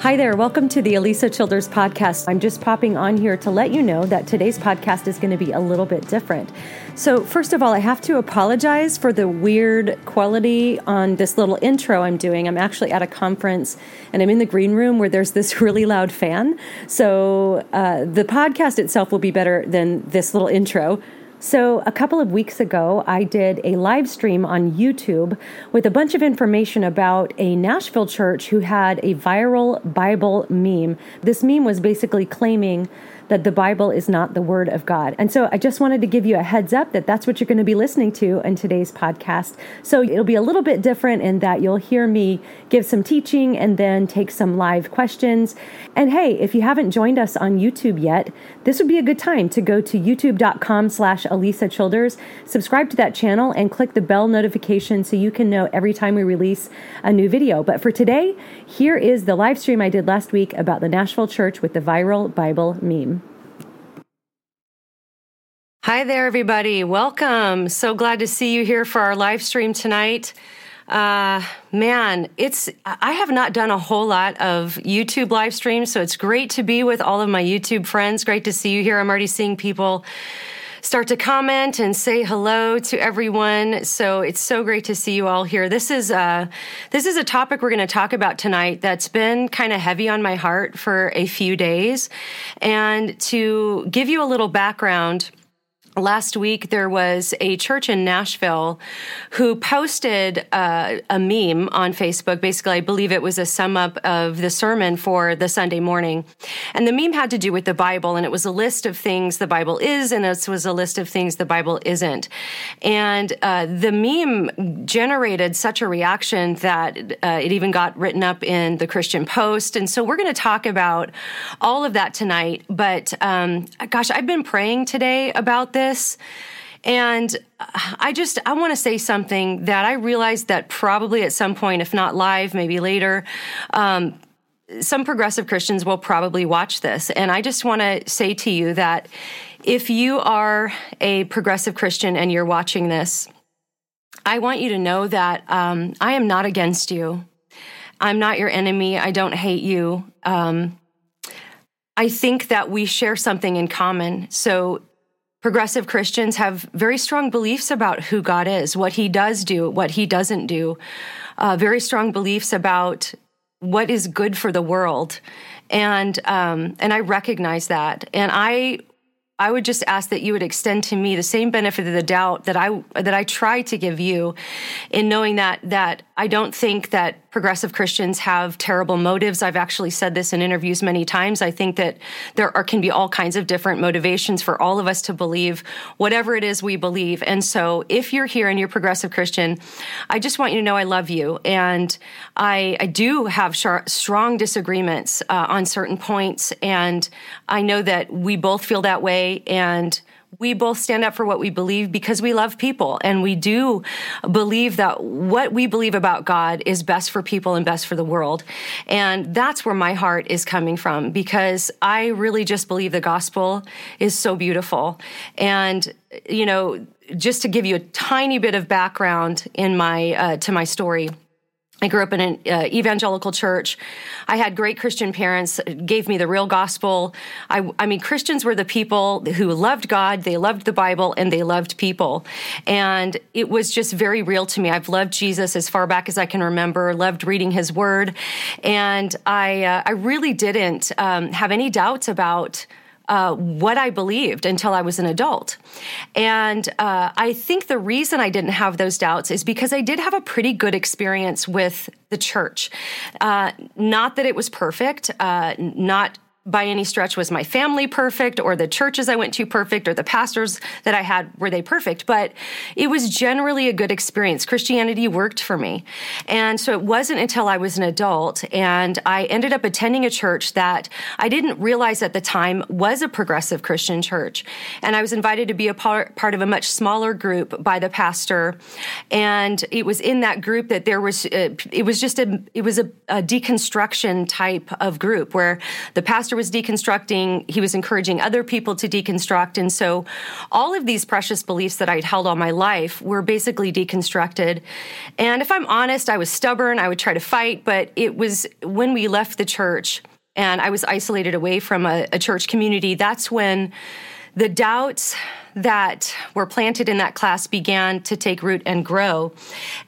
Hi there, welcome to the Alisa Childers podcast. I'm just popping on here to let you know that today's podcast is going to be a little bit different. So first of all, I have to apologize for the weird quality on this little intro I'm doing. I'm actually at a conference and I'm in the green room where there's this really loud fan. So the podcast itself will be better than this little intro. So a couple of weeks ago, I did a live stream on YouTube with a bunch of information about a Nashville church who had a viral Bible meme. This meme was basically claiming that the Bible is not the Word of God. And so I just wanted to give you a heads up that that's what you're going to be listening to in today's podcast. So it'll be a little bit different in that you'll hear me give some teaching and then take some live questions. And hey, if you haven't joined us on YouTube yet, this would be a good time to go to youtube.com/Alisa Childers, subscribe to that channel and click the bell notification so you can know every time we release a new video. But for today, here is the live stream I did last week about the Nashville church with the viral Bible meme. Hi there, everybody. Welcome. So glad to see you here for our live stream tonight. I have not done a whole lot of YouTube live streams, so it's great to be with all of my YouTube friends. Great to see you here. I'm already seeing people start to comment and say hello to everyone. So it's so great to see you all here. This is a topic we're going to talk about tonight that's been kind of heavy on my heart for a few days. And to give you a little background, last week, there was a church in Nashville who posted a meme on Facebook. Basically, I believe it was a sum up of the sermon for the Sunday morning. And the meme had to do with the Bible, and it was a list of things the Bible is, and it was a list of things the Bible isn't. And the meme generated such a reaction that it even got written up in the Christian Post. And so we're going to talk about all of that tonight. But I've been praying today about this. And I want to say something that I realized that probably at some point, if not live, maybe later, some progressive Christians will probably watch this. And I just want to say to you that if you are a progressive Christian and you're watching this, I want you to know that I am not against you. I'm not your enemy. I don't hate you. I think that we share something in common. So progressive Christians have very strong beliefs about who God is, what he does do, what he doesn't do, very strong beliefs about what is good for the world. And I recognize that. And I would just ask that you would extend to me the same benefit of the doubt that I try to give you in knowing that I don't think that progressive Christians have terrible motives. I've actually said this in interviews many times. I think that there can be all kinds of different motivations for all of us to believe whatever it is we believe. And so if you're here and you're a progressive Christian, I just want you to know I love you. And I do have strong disagreements on certain points. And I know that we both feel that way. And we both stand up for what we believe because we love people. And we do believe that what we believe about God is best for people and best for the world. And that's where my heart is coming from, because I really just believe the gospel is so beautiful. And, you know, just to give you a tiny bit of background in to my story, I grew up in an evangelical church. I had great Christian parents, gave me the real gospel. I mean, Christians were the people who loved God, they loved the Bible, and they loved people. And it was just very real to me. I've loved Jesus as far back as I can remember, loved reading his word. And I really didn't have any doubts about what I believed until I was an adult. And I think the reason I didn't have those doubts is because I did have a pretty good experience with the church. Not that it was perfect, not by any stretch was my family perfect or the churches I went to perfect or the pastors that I had, were they perfect? But it was generally a good experience. Christianity worked for me. And so it wasn't until I was an adult and I ended up attending a church that I didn't realize at the time was a progressive Christian church. And I was invited to be a part of a much smaller group by the pastor. And it was in that group that there was, it was just a deconstruction type of group where the pastor pastor was deconstructing. He was encouraging other people to deconstruct. And so all of these precious beliefs that I'd held all my life were basically deconstructed. And if I'm honest, I was stubborn. I would try to fight. But it was when we left the church and I was isolated away from a church community, that's when the doubts that were planted in that class began to take root and grow.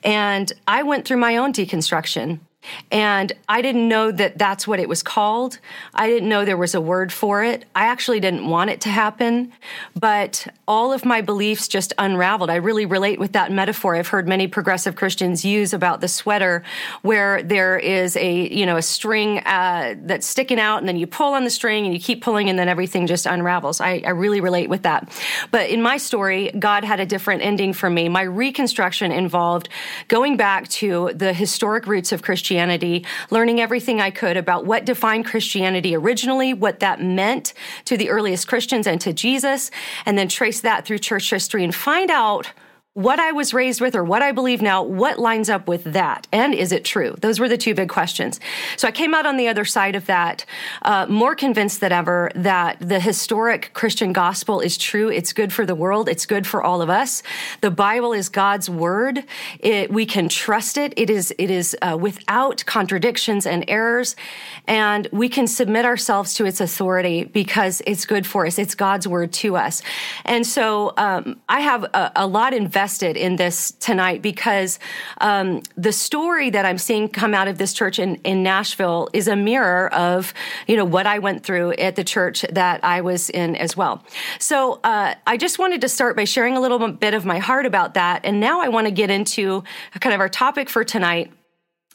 And I went through my own deconstruction. And I didn't know that that's what it was called. I didn't know there was a word for it. I actually didn't want it to happen. But all of my beliefs just unraveled. I really relate with that metaphor I've heard many progressive Christians use about the sweater, where there is a string that's sticking out, and then you pull on the string, and you keep pulling, and then everything just unravels. I really relate with that. But in my story, God had a different ending for me. My reconstruction involved going back to the historic roots of Christianity, learning everything I could about what defined Christianity originally, what that meant to the earliest Christians and to Jesus, and then trace that through church history and find out what I was raised with or what I believe now, what lines up with that, and is it true? Those were the two big questions. So I came out on the other side of that, more convinced than ever that the historic Christian gospel is true. It's good for the world. It's good for all of us. The Bible is God's word. We can trust it. It is without contradictions and errors, and we can submit ourselves to its authority because it's good for us. It's God's word to us. And so I have a lot invested in this tonight because the story that I'm seeing come out of this church in Nashville is a mirror of, what I went through at the church that I was in as well. So I just wanted to start by sharing a little bit of my heart about that. And now I want to get into kind of our topic for tonight,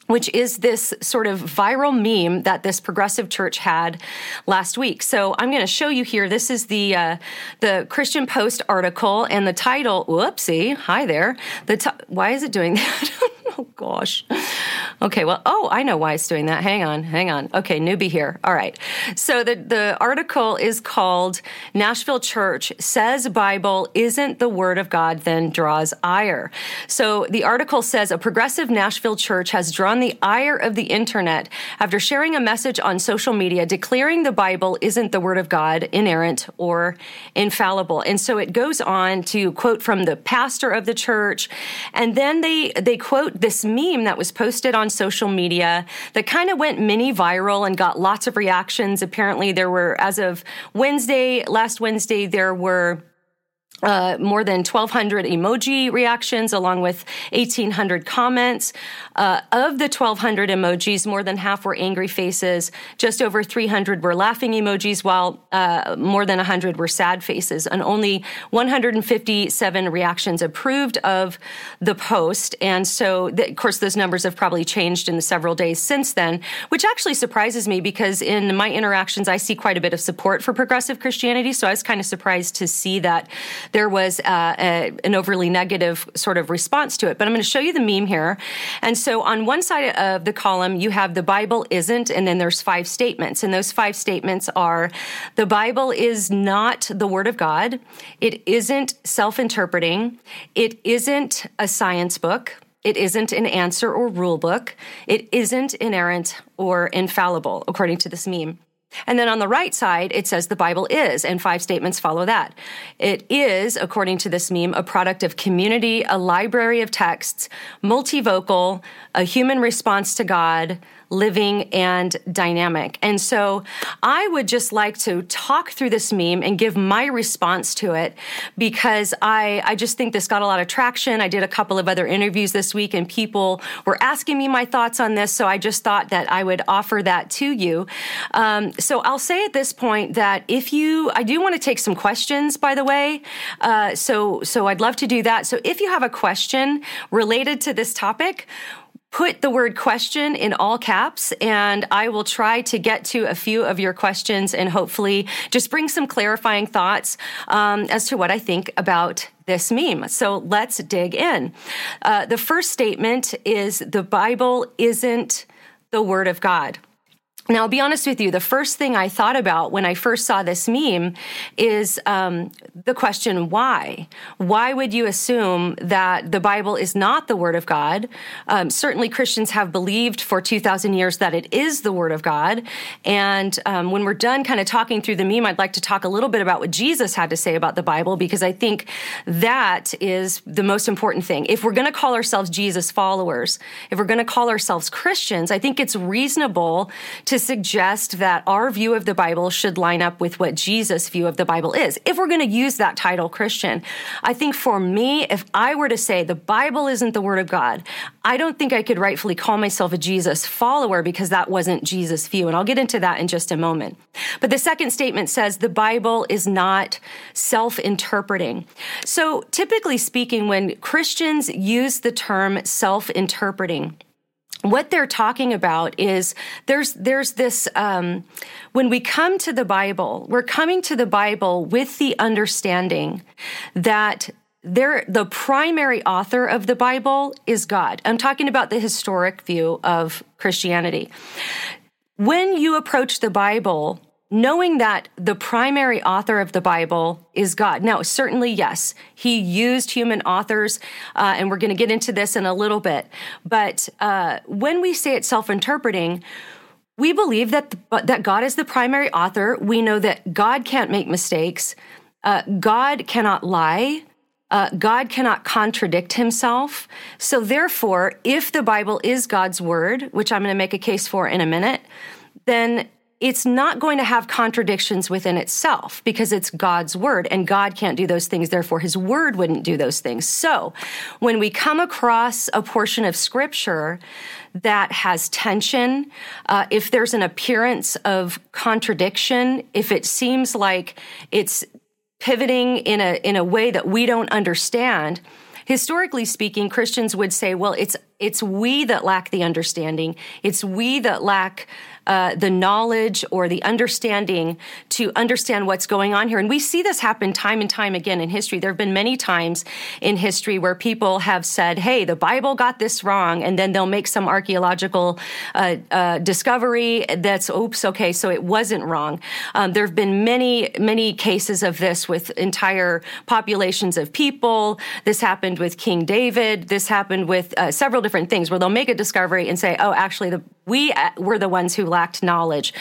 which is this sort of viral meme that this progressive church had last week. So I'm going to show you here. This is the Christian Post article, and the title, whoopsie, hi there. Why is it doing that? Oh, gosh. Okay, well, I know why it's doing that. Hang on. Okay, newbie here. All right. So the article is called Nashville Church Says Bible Isn't the Word of God Then Draws Ire. So the article says a progressive Nashville church has drawn the ire of the internet after sharing a message on social media declaring the Bible isn't the Word of God, inerrant or infallible. And so it goes on to quote from the pastor of the church, and then they quote this meme that was posted on social media that kind of went mini viral and got lots of reactions. Apparently there were, as of last Wednesday, there were more than 1,200 emoji reactions along with 1,800 comments. Of the 1,200 emojis, more than half were angry faces. Just over 300 were laughing emojis, while more than 100 were sad faces. And only 157 reactions approved of the post. And so, of course, those numbers have probably changed in the several days since then, which actually surprises me because in my interactions, I see quite a bit of support for progressive Christianity. So I was kind of surprised to see that there was an overly negative sort of response to it. But I'm going to show you the meme here. And so on one side of the column, you have the Bible isn't, and then there's 5 statements. And those 5 statements are, the Bible is not the Word of God. It isn't self-interpreting. It isn't a science book. It isn't an answer or rule book. It isn't inerrant or infallible, according to this meme. And then on the right side, it says the Bible is, and 5 statements follow that. It is, according to this meme, a product of community, a library of texts, multivocal, a human response to God, living and dynamic. And so I would just like to talk through this meme and give my response to it because I just think this got a lot of traction. I did a couple of other interviews this week and people were asking me my thoughts on this, so I just thought that I would offer that to you. So I'll say at this point that I do want to take some questions, by the way, so I'd love to do that. So if you have a question related to this topic, put the word question in all caps, and I will try to get to a few of your questions and hopefully just bring some clarifying thoughts as to what I think about this meme. So let's dig in. The first statement is the Bible isn't the Word of God. Now, I'll be honest with you, the first thing I thought about when I first saw this meme is the question, why? Why would you assume that the Bible is not the Word of God? Certainly, Christians have believed for 2,000 years that it is the Word of God. And when we're done kind of talking through the meme, I'd like to talk a little bit about what Jesus had to say about the Bible, because I think that is the most important thing. If we're going to call ourselves Jesus followers, if we're going to call ourselves Christians, I think it's reasonable to suggest that our view of the Bible should line up with what Jesus' view of the Bible is, if we're going to use that title, Christian. I think for me, if I were to say the Bible isn't the Word of God, I don't think I could rightfully call myself a Jesus follower, because that wasn't Jesus' view, and I'll get into that in just a moment. But the second statement says the Bible is not self-interpreting. So typically speaking, when Christians use the term self-interpreting, what they're talking about is there's this, when we come to the Bible, we're coming to the Bible with the understanding that the primary author of the Bible is God. I'm talking about the historic view of Christianity. When you approach the Bible, knowing that the primary author of the Bible is God. Now, certainly, yes, he used human authors, and we're going to get into this in a little bit. But when we say it's self-interpreting, we believe that that God is the primary author. We know that God can't make mistakes. God cannot lie. God cannot contradict himself. So therefore, if the Bible is God's word, which I'm going to make a case for in a minute, then it's not going to have contradictions within itself, because it's God's word, and God can't do those things. Therefore, his word wouldn't do those things. So when we come across a portion of scripture that has tension, if there's an appearance of contradiction, if it seems like it's pivoting in a way that we don't understand, historically speaking, Christians would say, well, it's we that lack the understanding. It's we that lack the knowledge or the understanding to understand what's going on here. And we see this happen time and time again in history. There have been many times in history where people have said, hey, the Bible got this wrong, and then they'll make some archaeological discovery that's, oops, okay, so it wasn't wrong. There have been many, many cases of this with entire populations of people. This happened with King David. This happened with several different things where they'll make a discovery and say, oh, actually, we were the ones who lacked knowledge.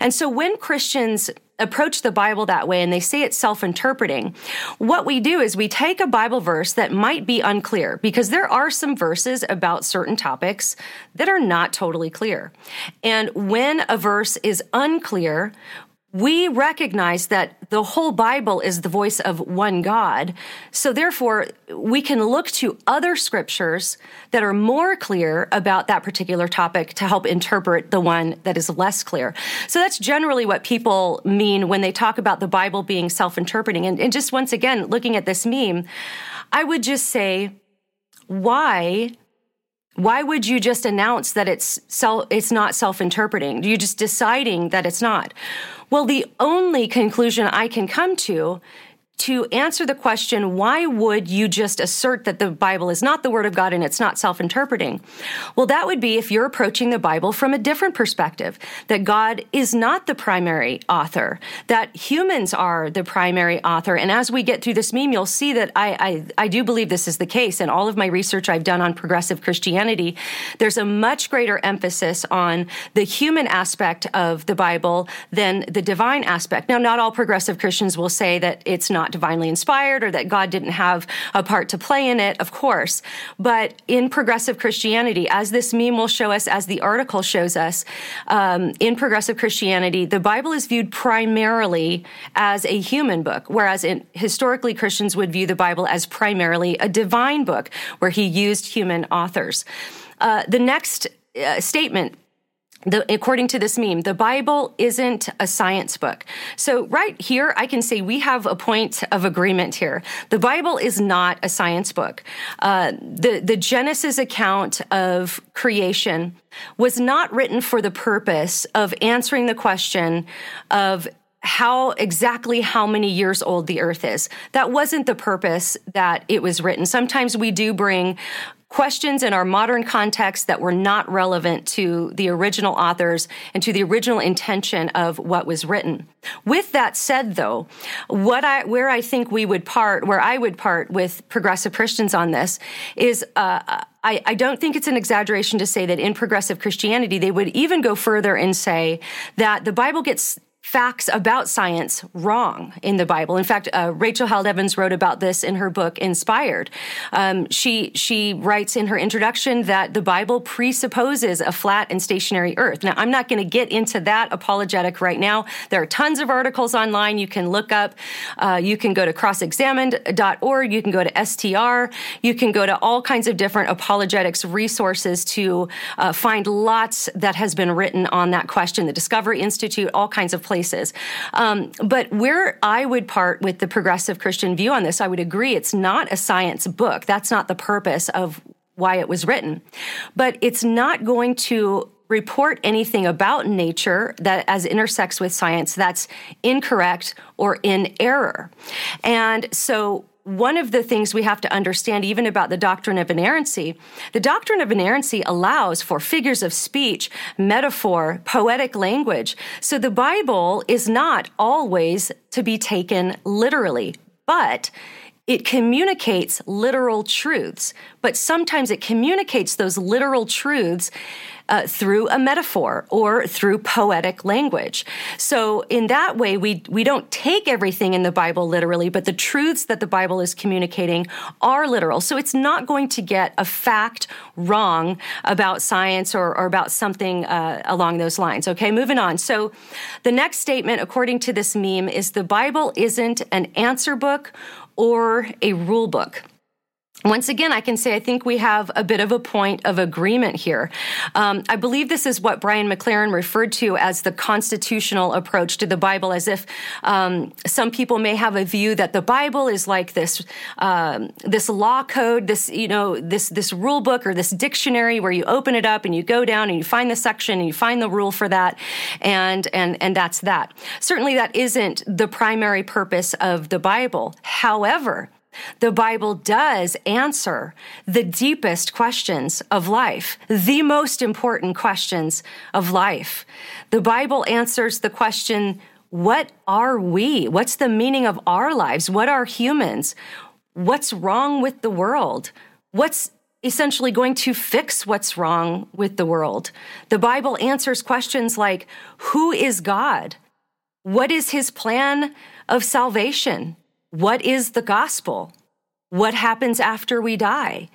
And so when Christians approach the Bible that way and they say it's self-interpreting, what we do is we take a Bible verse that might be unclear, because there are some verses about certain topics that are not totally clear. And when a verse is unclear, we recognize that the whole Bible is the voice of one God. So therefore, we can look to other scriptures that are more clear about that particular topic to help interpret the one that is less clear. So that's generally what people mean when they talk about the Bible being self-interpreting. And just once again, looking at this meme, I would just say, why would you just announce that it's not self-interpreting? You're just deciding that it's not. Well, the only conclusion I can come to answer the question, why would you just assert that the Bible is not the Word of God and it's not self-interpreting? Well, that would be if you're approaching the Bible from a different perspective, that God is not the primary author, that humans are the primary author. And as we get through this meme, you'll see that I do believe this is the case. In all of my research I've done on progressive Christianity, there's a much greater emphasis on the human aspect of the Bible than the divine aspect. Now, not all progressive Christians will say that it's not divinely inspired or that God didn't have a part to play in it, of course. But in progressive Christianity, as this meme will show us, as the article shows us, in progressive Christianity, the Bible is viewed primarily as a human book, whereas historically Christians would view the Bible as primarily a divine book, where he used human authors. The next statement, according to this meme, the Bible isn't a science book. So right here, I can say we have a point of agreement here. The Bible is not a science book. The Genesis account of creation was not written for the purpose of answering the question of how many years old the earth is. That wasn't the purpose that it was written. Sometimes we do bring questions in our modern context that were not relevant to the original authors and to the original intention of what was written. With that said, though, where I would part with progressive Christians on this is I don't think it's an exaggeration to say that in progressive Christianity, they would even go further and say that the Bible gets facts about science wrong in the Bible. In fact, Rachel Held Evans wrote about this in her book, Inspired. She writes in her introduction that the Bible presupposes a flat and stationary earth. Now, I'm not going to get into that apologetic right now. There are tons of articles online you can look up. You can go to crossexamined.org. You can go to STR. You can go to all kinds of different apologetics resources to find lots that has been written on that question. The Discovery Institute, all kinds of places. But where I would part with the progressive Christian view on this, I would agree it's not a science book. That's not the purpose of why it was written. But it's not going to report anything about nature that as intersects with science that's incorrect or in error. And so one of the things we have to understand, even about the doctrine of inerrancy, the doctrine of inerrancy allows for figures of speech, metaphor, poetic language. So the Bible is not always to be taken literally, but it communicates literal truths. But sometimes it communicates those literal truths through a metaphor or through poetic language. So in that way, we don't take everything in the Bible literally, but the truths that the Bible is communicating are literal. So it's not going to get a fact wrong about science or about something along those lines. Okay, moving on. So the next statement, according to this meme, is the Bible isn't an answer book or a rule book. Once again, I can say I think we have a bit of a point of agreement here. I believe this is what Brian McLaren referred to as the constitutional approach to the Bible, as if some people may have a view that the Bible is like this law code, this rule book or this dictionary where you open it up and you go down and you find the section and you find the rule for that, and that's that. Certainly, that isn't the primary purpose of the Bible. However, the Bible does answer the deepest questions of life, the most important questions of life. The Bible answers the question, what are we? What's the meaning of our lives? What are humans? What's wrong with the world? What's essentially going to fix what's wrong with the world? The Bible answers questions like, who is God? What is his plan of salvation? What is the gospel? What happens after we die?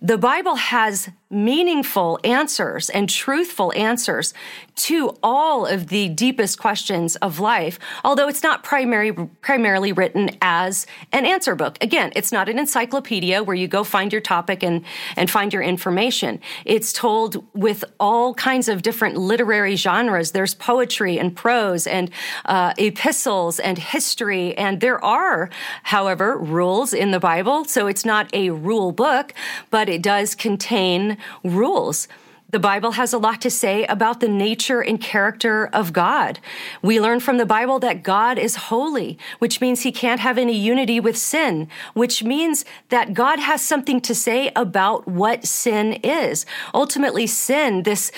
The Bible has meaningful answers and truthful answers to all of the deepest questions of life, although it's not primarily written as an answer book. Again, it's not an encyclopedia where you go find your topic and find your information. It's told with all kinds of different literary genres. There's poetry and prose and epistles and history, and there are, however, rules in the Bible, so it's not a rule book, but it does contain rules. The Bible has a lot to say about the nature and character of God. We learn from the Bible that God is holy, which means he can't have any unity with sin, which means that God has something to say about what sin is. Ultimately, sin, this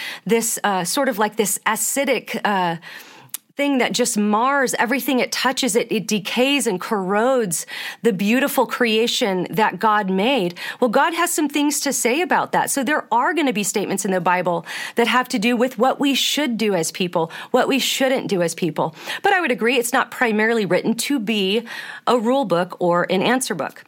sort of like this acidic thing that just mars everything it touches. It decays and corrodes the beautiful creation that God made. Well, God has some things to say about that. So there are going to be statements in the Bible that have to do with what we should do as people, what we shouldn't do as people. But I would agree it's not primarily written to be a rule book or an answer book.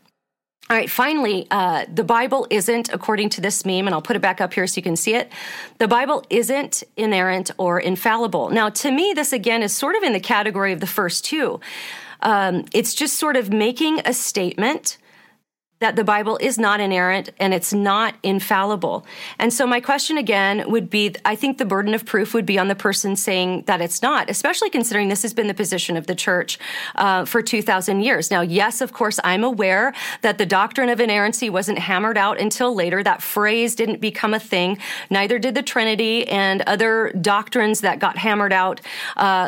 All right, finally, the Bible isn't, according to this meme, and I'll put it back up here so you can see it, the Bible isn't inerrant or infallible. Now, to me, this again is sort of in the category of the first two. It's just sort of making a statement that the Bible is not inerrant and it's not infallible. And so my question again would be, I think the burden of proof would be on the person saying that it's not, especially considering this has been the position of the church for 2,000 years. Now, yes, of course, I'm aware that the doctrine of inerrancy wasn't hammered out until later. That phrase didn't become a thing. Neither did the Trinity and other doctrines that got hammered out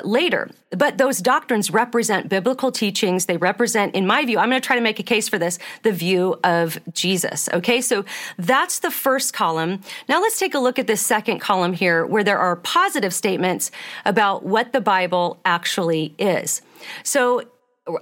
later. But those doctrines represent biblical teachings. They represent, in my view, I'm going to try to make a case for this, the view view of Jesus. Okay, so that's the first column. Now let's take a look at this second column here, where there are positive statements about what the Bible actually is. So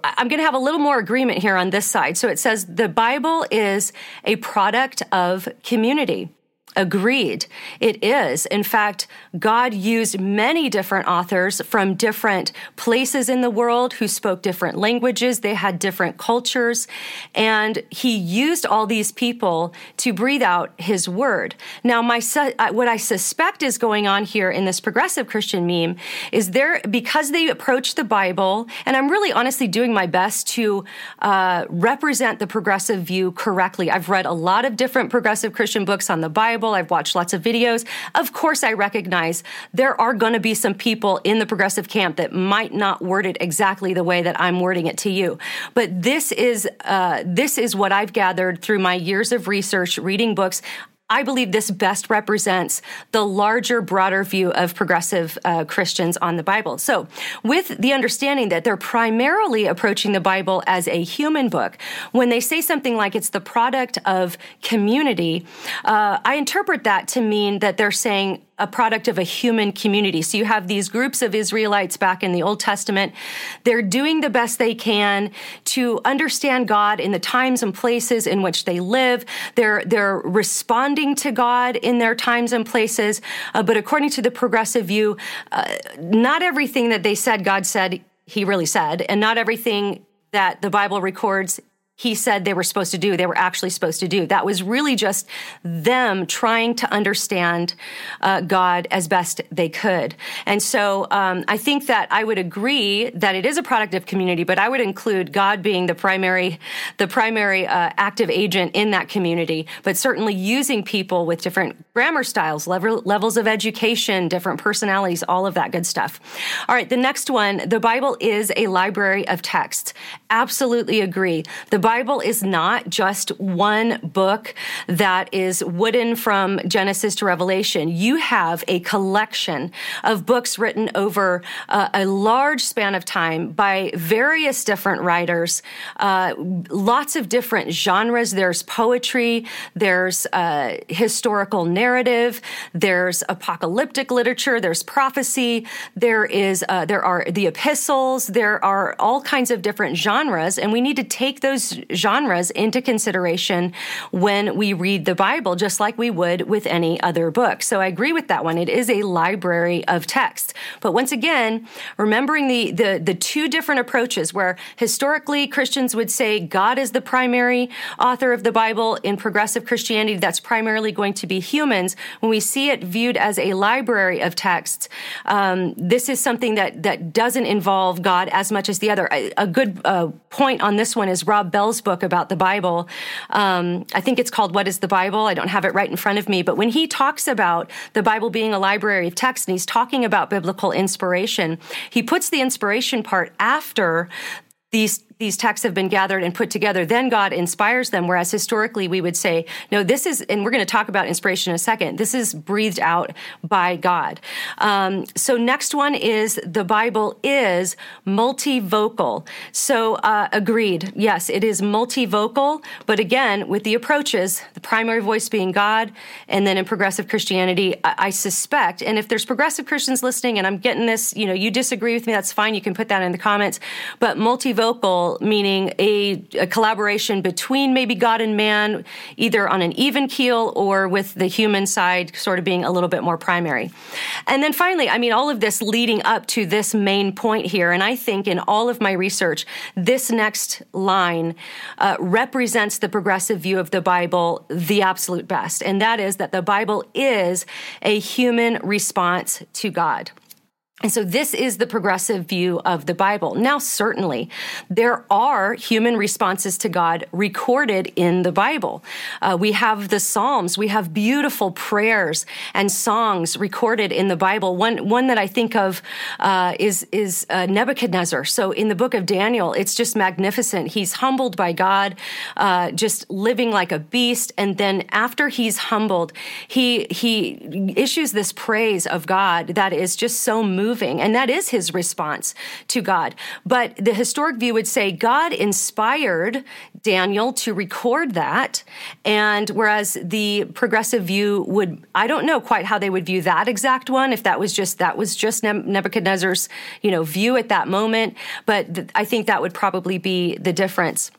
I'm going to have a little more agreement here on this side. So it says the Bible is a product of community. Agreed. It is. In fact, God used many different authors from different places in the world who spoke different languages. They had different cultures, and he used all these people to breathe out his word. Now, what I suspect is going on here in this progressive Christian meme is because they approach the Bible, and I'm really honestly doing my best to represent the progressive view correctly. I've read a lot of different progressive Christian books on the Bible. I've watched lots of videos. Of course, I recognize there are going to be some people in the progressive camp that might not word it exactly the way that I'm wording it to you. But this is what I've gathered through my years of research, reading books. I believe this best represents the larger, broader view of progressive Christians on the Bible. So with the understanding that they're primarily approaching the Bible as a human book, when they say something like it's the product of community, I interpret that to mean that they're saying a product of a human community. So you have these groups of Israelites back in the Old Testament. They're doing the best they can to understand God in the times and places in which they live. They're responding to God in their times and places. But according to the progressive view, not everything that they said God said, he really said, and not everything that the Bible records he said they were supposed to do, they were actually supposed to do. That was really just them trying to understand God as best they could. And so I think that I would agree that it is a product of community, but I would include God being the primary active agent in that community, but certainly using people with different grammar styles, levels of education, different personalities, all of that good stuff. All right, the next one, the Bible is a library of texts. Absolutely agree. The Bible is not just one book that is wooden from Genesis to Revelation. You have a collection of books written over a large span of time by various different writers, lots of different genres. There's poetry, there's historical narrative, there's apocalyptic literature, there's prophecy, there are the epistles, there are all kinds of different genres, and we need to take those genres into consideration when we read the Bible, just like we would with any other book. So I agree with that one. It is a library of texts. But once again, remembering the two different approaches where historically Christians would say God is the primary author of the Bible. In progressive Christianity, that's primarily going to be humans. When we see it viewed as a library of texts, this is something that doesn't involve God as much as the other. A good point on this one is Rob Bell's book about the Bible. I think it's called What is the Bible? I don't have it right in front of me. But when he talks about the Bible being a library of texts, and he's talking about biblical inspiration, he puts the inspiration part after these texts have been gathered and put together, then God inspires them, whereas historically we would say, no, this is, and we're going to talk about inspiration in a second, this is breathed out by God. So next one is the Bible is multivocal. So agreed, yes, it is multivocal, but again, with the approaches, the primary voice being God, and then in progressive Christianity, I suspect, and if there's progressive Christians listening, and I'm getting this, you disagree with me, that's fine, you can put that in the comments, but multivocal, meaning a collaboration between maybe God and man, either on an even keel or with the human side sort of being a little bit more primary. And then finally, all of this leading up to this main point here, and I think in all of my research, this next line represents the progressive view of the Bible the absolute best, and that is that the Bible is a human response to God. And so this is the progressive view of the Bible. Now, certainly, there are human responses to God recorded in the Bible. We have the Psalms. We have beautiful prayers and songs recorded in the Bible. One that I think of is Nebuchadnezzar. So in the book of Daniel, it's just magnificent. He's humbled by God, just living like a beast. And then after he's humbled, he issues this praise of God that is just so moving. moving. And that is his response to God. But the historic view would say God inspired Daniel to record that. And whereas the progressive view would, I don't know quite how they would view that exact one, if that was just Nebuchadnezzar's, view at that moment. But I think that would probably be the difference.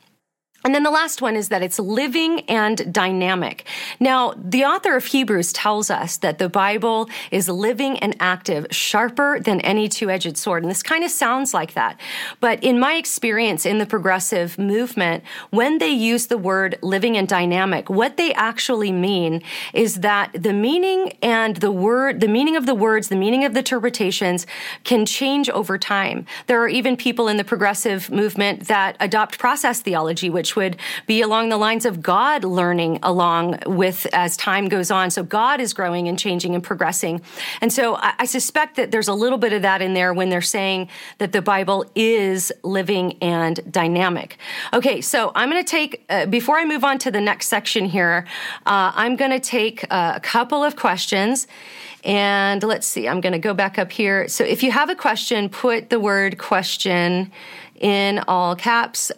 And then the last one is that it's living and dynamic. Now, the author of Hebrews tells us that the Bible is living and active, sharper than any two-edged sword. And this kind of sounds like that. But in my experience in the progressive movement, when they use the word living and dynamic, what they actually mean is that the meaning and the word, the meaning of the words, the meaning of the interpretations can change over time. There are even people in the progressive movement that adopt process theology, which would be along the lines of God learning along with as time goes on. So God is growing and changing and progressing. And so I suspect that there's a little bit of that in there when they're saying that the Bible is living and dynamic. Okay, so I'm going to take, before I move on to the next section here, I'm going to take a couple of questions. And let's see, I'm going to go back up here. So if you have a question, put the word question in all caps.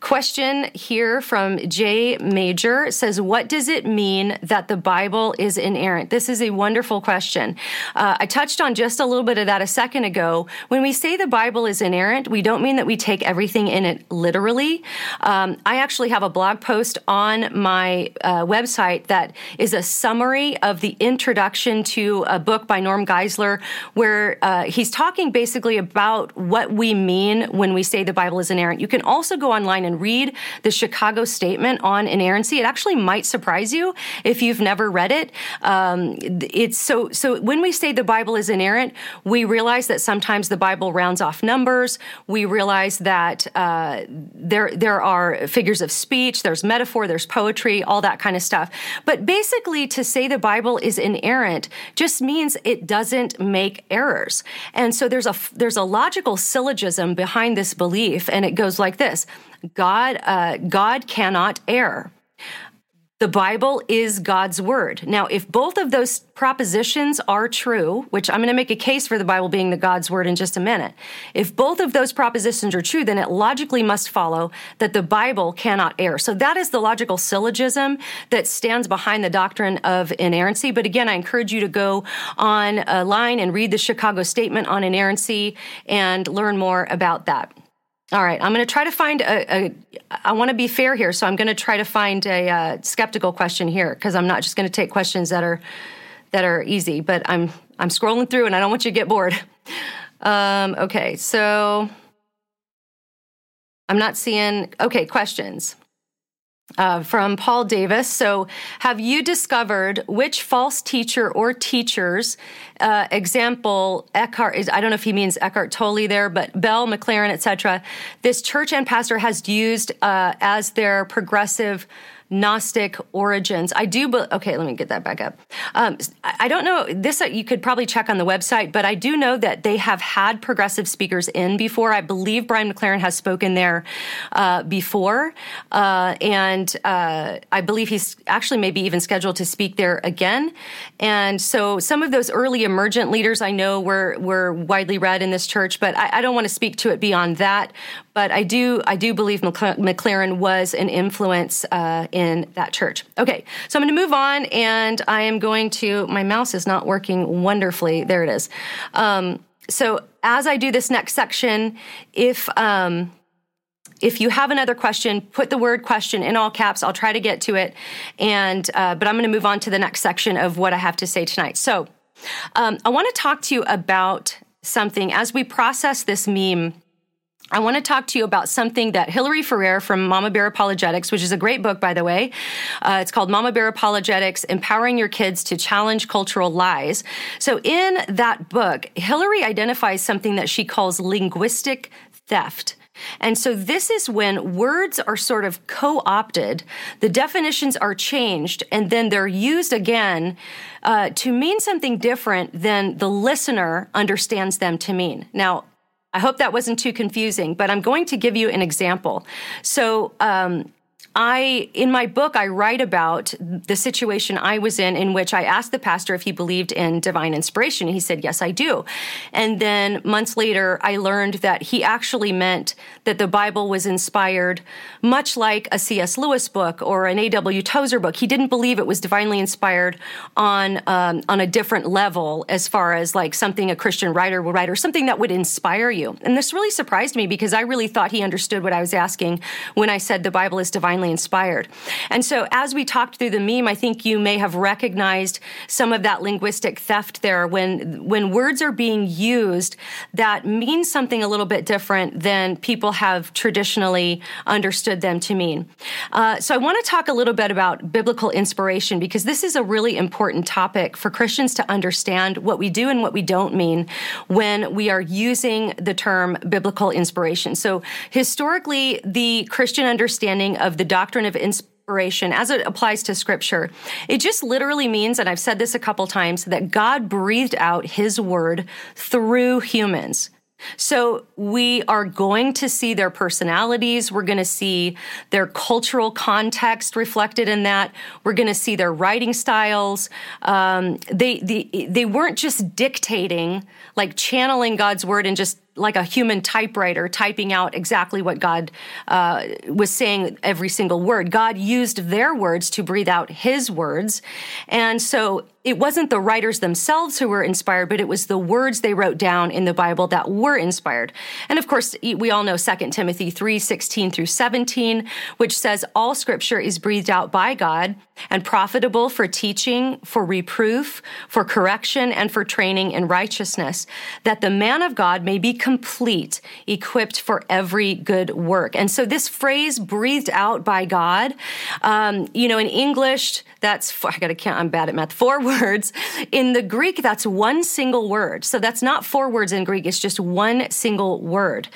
Question here from J. Major says, what does it mean that the Bible is inerrant? This is a wonderful question. I touched on just a little bit of that a second ago. When we say the Bible is inerrant, we don't mean that we take everything in it literally. I actually have a blog post on my website that is a summary of the introduction to a book by Norm Geisler, where he's talking basically about what we mean when we say the Bible is inerrant. You can also go online and read the Chicago Statement on Inerrancy. It actually might surprise you if you've never read it. So when we say the Bible is inerrant, we realize that sometimes the Bible rounds off numbers. We realize that there are figures of speech, there's metaphor, there's poetry, all that kind of stuff. But basically, to say the Bible is inerrant just means it doesn't make errors. And so there's a logical syllogism behind this belief, and it goes like this. God cannot err. The Bible is God's word. Now, if both of those propositions are true, which I'm going to make a case for the Bible being the God's word in just a minute, if both of those propositions are true, then it logically must follow that the Bible cannot err. So that is the logical syllogism that stands behind the doctrine of inerrancy. But again, I encourage you to go online and read the Chicago Statement on Inerrancy and learn more about that. All right, I'm going to try to find I want to be fair here, so I'm going to try to find a skeptical question here, because I'm not just going to take questions that are easy, but I'm scrolling through, and I don't want you to get bored. Okay, so I'm not seeing, okay, questions. From Paul Davis. So, have you discovered which false teacher or teachers, example, Eckhart, I don't know if he means Eckhart Tolle there, but Bell, McLaren, etc., this church and pastor has used as their progressive Gnostic origins? Okay, let me get that back up. I don't know, this you could probably check on the website, but I do know that they have had progressive speakers in before. I believe Brian McLaren has spoken there before, and I believe he's actually maybe even scheduled to speak there again. And so some of those early emergent leaders I know were widely read in this church, but I don't want to speak to it beyond that. But I do believe McLaren was an influence in that church. Okay, so I'm going to move on, and I am going to, my mouse is not working wonderfully. There it is. So as I do this next section, if you have another question, put the word question in all caps. I'll try to get to it, but I'm going to move on to the next section of what I have to say tonight. So I want to talk to you about something. As we process this meme, I want to talk to you about something that Hillary Ferrer from Mama Bear Apologetics, which is a great book, by the way. It's called Mama Bear Apologetics, Empowering Your Kids to Challenge Cultural Lies. So in that book, Hillary identifies something that she calls linguistic theft. And so this is when words are sort of co-opted, the definitions are changed, and then they're used again to mean something different than the listener understands them to mean. Now, I hope that wasn't too confusing, but I'm going to give you an example. So In my book, I write about the situation I was in which I asked the pastor if he believed in divine inspiration. He said, yes, I do. And then months later, I learned that he actually meant that the Bible was inspired, much like a C.S. Lewis book or an A.W. Tozer book. He didn't believe it was divinely inspired on a different level as far as like something a Christian writer would write or something that would inspire you. And this really surprised me because I really thought he understood what I was asking when I said the Bible is divinely inspired. And so as we talked through the meme, I think you may have recognized some of that linguistic theft there when words are being used that mean something a little bit different than people have traditionally understood them to mean. So I want to talk a little bit about biblical inspiration because this is a really important topic for Christians to understand what we do and what we don't mean when we are using the term biblical inspiration. So historically, the Christian understanding of the doctrine of inspiration, as it applies to Scripture, it just literally means, and I've said this a couple times, that God breathed out His Word through humans. So we are going to see their personalities. We're going to see their cultural context reflected in that. We're going to see their writing styles. They weren't just dictating, like channeling God's word and just like a human typewriter typing out exactly what God was saying every single word. God used their words to breathe out His words. And so it wasn't the writers themselves who were inspired, but it was the words they wrote down in the Bible that were inspired. And of course, we all know 2 Timothy 3:16-17, which says, all Scripture is breathed out by God and profitable for teaching, for reproof, for correction, and for training in righteousness, that the man of God may be complete, equipped for every good work. And so this phrase, breathed out by God, in English, that's, I gotta count, I'm bad at math, 4 words. In the Greek, that's one single word. So that's not 4 words in Greek. It's just one single word.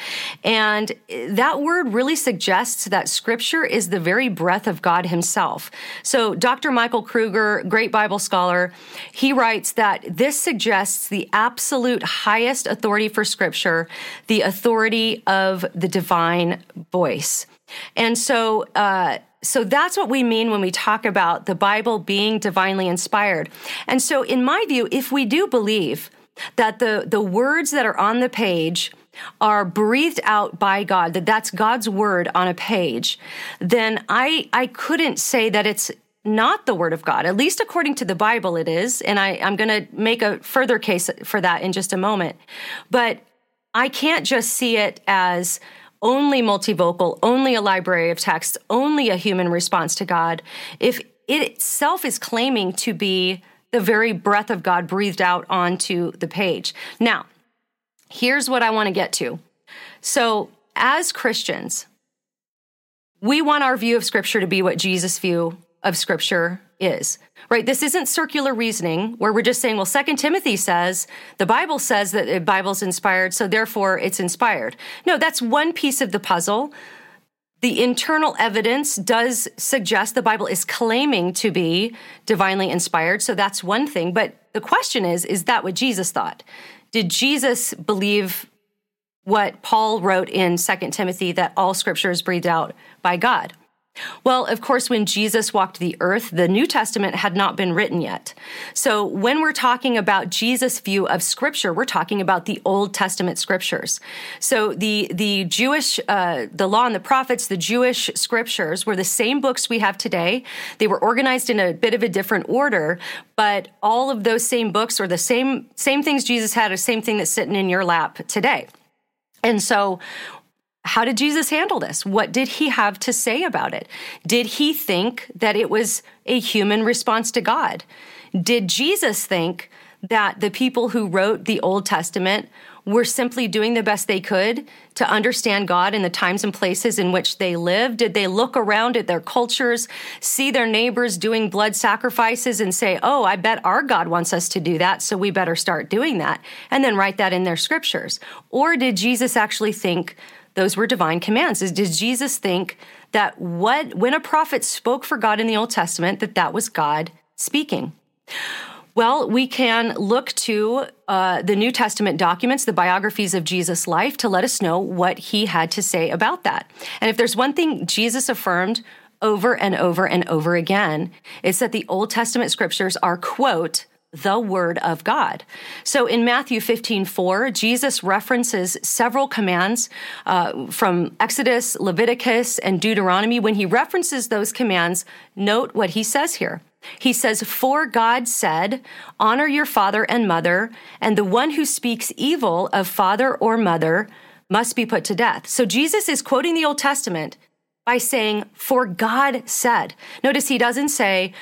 And that word really suggests that Scripture is the very breath of God Himself. So Dr. Michael Kruger, great Bible scholar, he writes that this suggests the absolute highest authority for Scripture, the authority of the divine voice. And so, so that's what we mean when we talk about the Bible being divinely inspired. And so in my view, if we do believe that the words that are on the page are breathed out by God, that that's God's word on a page, then I couldn't say that it's not the word of God. At least according to the Bible it is, and I'm going to make a further case for that in just a moment. But I can't just see it as only multivocal, only a library of texts, only a human response to God, if it itself is claiming to be the very breath of God breathed out onto the page. Now, here's what I want to get to. So as Christians, we want our view of Scripture to be what Jesus' view of Scripture is, right? This isn't circular reasoning where we're just saying, well, 2 Timothy says, the Bible says that the Bible's inspired, so therefore it's inspired. No, that's one piece of the puzzle. The internal evidence does suggest the Bible is claiming to be divinely inspired, so that's one thing. But the question is that what Jesus thought? Did Jesus believe what Paul wrote in 2 Timothy, that all Scripture is breathed out by God? Well, of course, when Jesus walked the earth, the New Testament had not been written yet. So when we're talking about Jesus' view of Scripture, we're talking about the Old Testament Scriptures. So the Jewish, the Law and the Prophets, the Jewish Scriptures were the same books we have today. They were organized in a bit of a different order, but all of those same books are the same things Jesus had, the same thing that's sitting in your lap today. And so how did Jesus handle this? What did He have to say about it? Did He think that it was a human response to God? Did Jesus think that the people who wrote the Old Testament were simply doing the best they could to understand God in the times and places in which they lived? Did they look around at their cultures, see their neighbors doing blood sacrifices and say, oh, I bet our God wants us to do that, so we better start doing that, and then write that in their Scriptures? Or did Jesus actually think those were divine commands? Did Jesus think that when a prophet spoke for God in the Old Testament, that was God speaking? Well, we can look to the New Testament documents, the biographies of Jesus' life, to let us know what He had to say about that. And if there's one thing Jesus affirmed over and over and over again is that the Old Testament scriptures are, quote, the word of God. So in Matthew 15:4, Jesus references several commands from Exodus, Leviticus, and Deuteronomy. When he references those commands, note what he says here. He says, "For God said, honor your father and mother, and the one who speaks evil of father or mother must be put to death." So Jesus is quoting the Old Testament by saying, "For God said." Notice he doesn't say,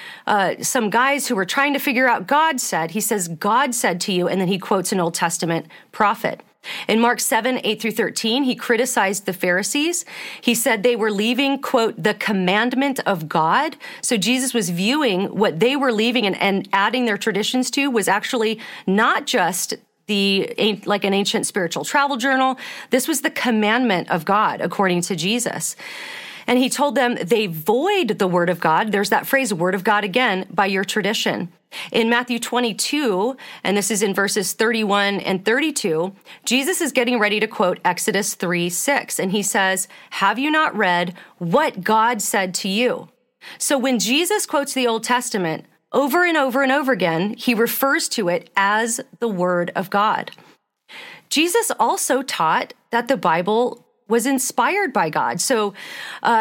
some guys who were trying to figure out God said. He says, "God said to you," and then he quotes an Old Testament prophet. In Mark 7, 8 through 13, he criticized the Pharisees. He said they were leaving, quote, the commandment of God. So Jesus was viewing what they were leaving and adding their traditions to was actually not just like an ancient spiritual travel journal. This was the commandment of God, according to Jesus. And he told them they void the word of God. There's that phrase, word of God again, by your tradition. In Matthew 22, and this is in verses 31 and 32, Jesus is getting ready to quote Exodus 3:6, and he says, "Have you not read what God said to you?" So when Jesus quotes the Old Testament over and over and over again, he refers to it as the word of God. Jesus also taught that the Bible was inspired by God. So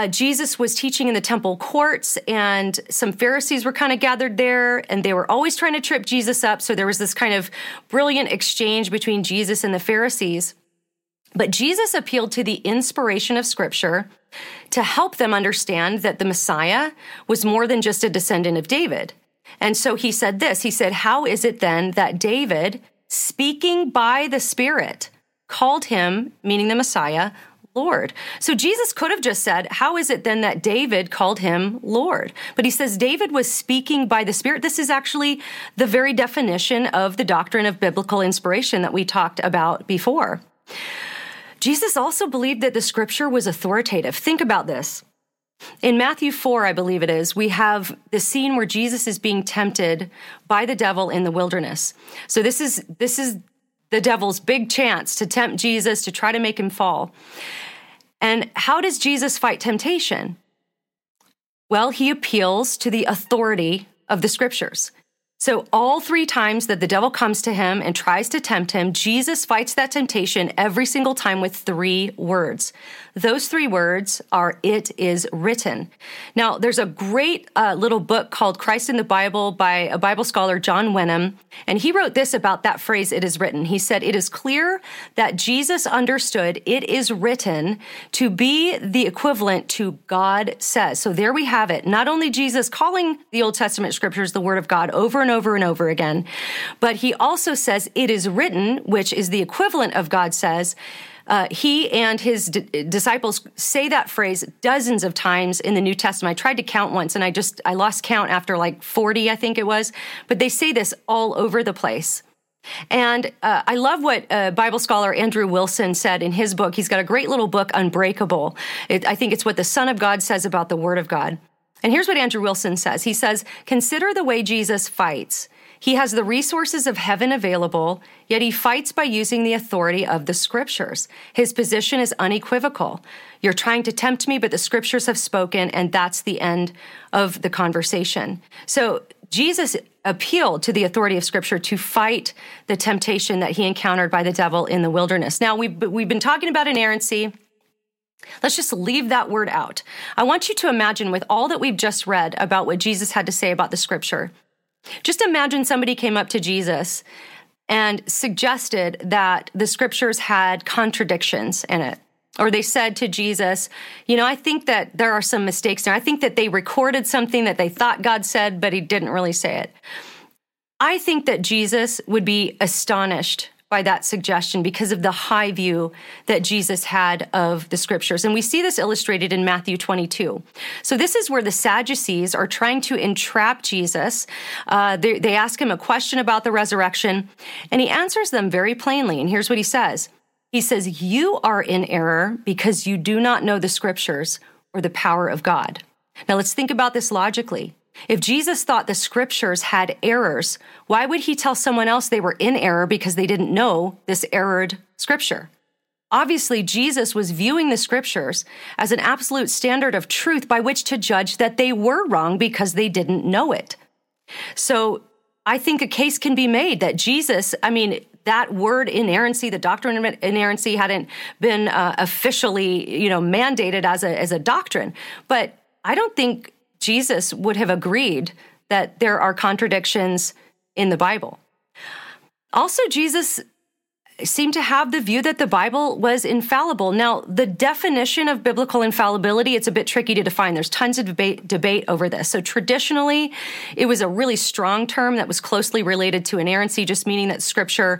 Jesus was teaching in the temple courts, and some Pharisees were kind of gathered there, and they were always trying to trip Jesus up. So there was this kind of brilliant exchange between Jesus and the Pharisees. But Jesus appealed to the inspiration of Scripture to help them understand that the Messiah was more than just a descendant of David. And so he said this, he said, "How is it then that David, speaking by the Spirit, called him," meaning the Messiah, "Lord?" So Jesus could have just said, "How is it then that David called him Lord?" But he says David was speaking by the Spirit. This is actually the very definition of the doctrine of biblical inspiration that we talked about before. Jesus also believed that the Scripture was authoritative. Think about this. In Matthew 4, I believe it is, we have the scene where Jesus is being tempted by the devil in the wilderness. So this is the devil's big chance to tempt Jesus, to try to make him fall. And how does Jesus fight temptation? Well, he appeals to the authority of the Scriptures. So all three times that the devil comes to him and tries to tempt him, Jesus fights that temptation every single time with three words. Those three words are, "It is written." Now, there's a great little book called Christ in the Bible by a Bible scholar, John Wenham, and he wrote this about that phrase, "It is written." He said, "It is clear that Jesus understood 'it is written' to be the equivalent to 'God says.'" So there we have it. Not only Jesus calling the Old Testament scriptures the word of God over and over again, but he also says, "It is written," which is the equivalent of "God says." He and his disciples say that phrase dozens of times in the New Testament. I tried to count once, and I lost count after like 40, I think it was, but they say this all over the place. And I love what Bible scholar Andrew Wilson said in his book. He's got a great little book, Unbreakable. I think it's what the Son of God says about the Word of God. And here's what Andrew Wilson says. He says, "Consider the way Jesus fights. He has the resources of heaven available, yet he fights by using the authority of the Scriptures. His position is unequivocal. 'You're trying to tempt me, but the Scriptures have spoken,' and that's the end of the conversation." So Jesus appealed to the authority of Scripture to fight the temptation that he encountered by the devil in the wilderness. Now, we've been talking about inerrancy. Let's just leave that word out. I want you to imagine, with all that we've just read about what Jesus had to say about the Scripture, just imagine somebody came up to Jesus and suggested that the Scriptures had contradictions in it. Or they said to Jesus, "You know, I think that there are some mistakes there. I think that they recorded something that they thought God said, but he didn't really say it." I think that Jesus would be astonished by that suggestion because of the high view that Jesus had of the Scriptures. And we see this illustrated in Matthew 22. So this is where the Sadducees are trying to entrap Jesus. They ask him a question about the resurrection, and he answers them very plainly. And here's what he says. He says, "You are in error because you do not know the Scriptures or the power of God." Now let's think about this logically. If Jesus thought the Scriptures had errors, why would he tell someone else they were in error because they didn't know this errored Scripture? Obviously, Jesus was viewing the scriptures as an absolute standard of truth by which to judge that they were wrong because they didn't know it. So I think a case can be made that Jesus, that word inerrancy, the doctrine of inerrancy hadn't been officially, mandated as a doctrine. But I don't think Jesus would have agreed that there are contradictions in the Bible. Also, Jesus seemed to have the view that the Bible was infallible. Now, the definition of biblical infallibility, it's a bit tricky to define. There's tons of debate over this. So traditionally, it was a really strong term that was closely related to inerrancy, just meaning that Scripture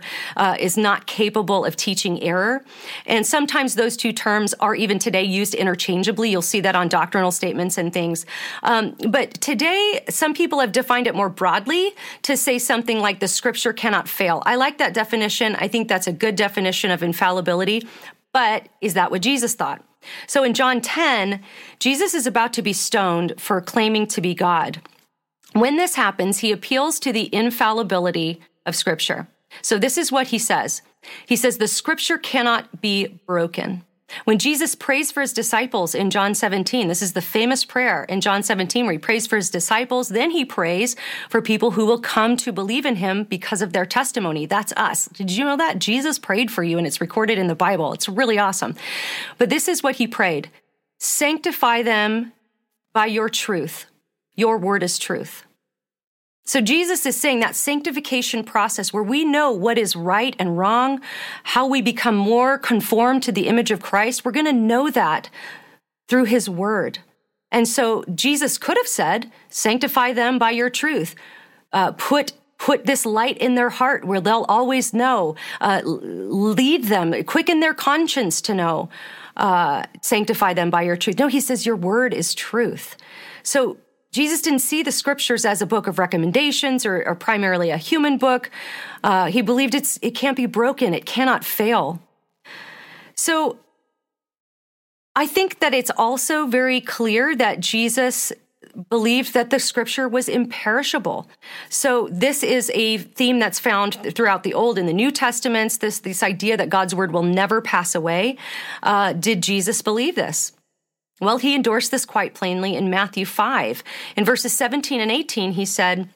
is not capable of teaching error. And sometimes those two terms are even today used interchangeably. You'll see that on doctrinal statements and things. But today, some people have defined it more broadly to say something like the Scripture cannot fail. I like that definition. I think that's a good definition of infallibility, but is that what Jesus thought? So in John 10, Jesus is about to be stoned for claiming to be God. When this happens, he appeals to the infallibility of Scripture. So this is what he says. He says, the Scripture cannot be broken. When Jesus prays for his disciples in John 17, this is the famous prayer in John 17 where he prays for his disciples, then he prays for people who will come to believe in him because of their testimony. That's us. Did you know that? Jesus prayed for you, and it's recorded in the Bible. It's really awesome. But this is what he prayed. Sanctify them by your truth. Your word is truth. So Jesus is saying that sanctification process where we know what is right and wrong, how we become more conformed to the image of Christ, we're going to know that through his word. And so Jesus could have said, sanctify them by your truth. Put this light in their heart where they'll always know. Lead them, quicken their conscience to know. Sanctify them by your truth. No, he says your word is truth. So Jesus didn't see the Scriptures as a book of recommendations or primarily a human book. He believed it can't be broken. It cannot fail. So I think that it's also very clear that Jesus believed that the Scripture was imperishable. So this is a theme that's found throughout the Old and the New Testaments, this idea that God's Word will never pass away. Did Jesus believe this? Well, he endorsed this quite plainly in Matthew 5. In verses 17 and 18, he said,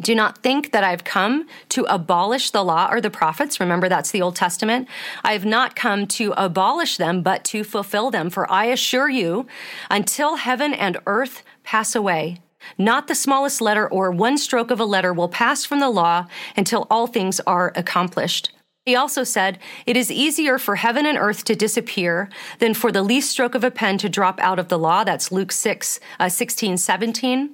do not think that I've come to abolish the law or the prophets. Remember, that's the Old Testament. I have not come to abolish them, but to fulfill them. For I assure you, until heaven and earth pass away, not the smallest letter or one stroke of a letter will pass from the law until all things are accomplished. He also said, it is easier for heaven and earth to disappear than for the least stroke of a pen to drop out of the law. That's Luke 6, 16, 17.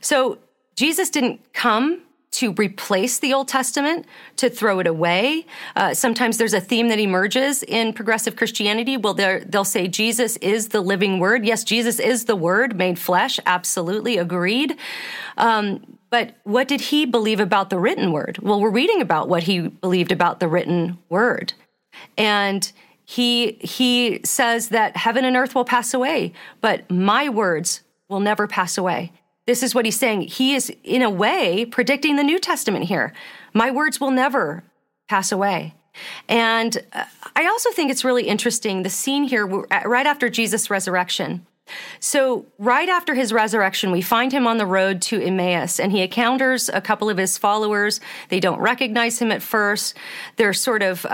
So Jesus didn't come to replace the Old Testament, to throw it away. Sometimes there's a theme that emerges in progressive Christianity. Well, they'll say Jesus is the living Word. Yes, Jesus is the Word made flesh. Absolutely agreed. But what did he believe about the written word? Well, we're reading about what he believed about the written word. And he says that heaven and earth will pass away, but my words will never pass away. This is what he's saying. He is, in a way, predicting the New Testament here. My words will never pass away. And I also think it's really interesting, the scene here right after Jesus' resurrection. So right after his resurrection, we find him on the road to Emmaus, and he encounters a couple of his followers. They don't recognize him at first. They're sort of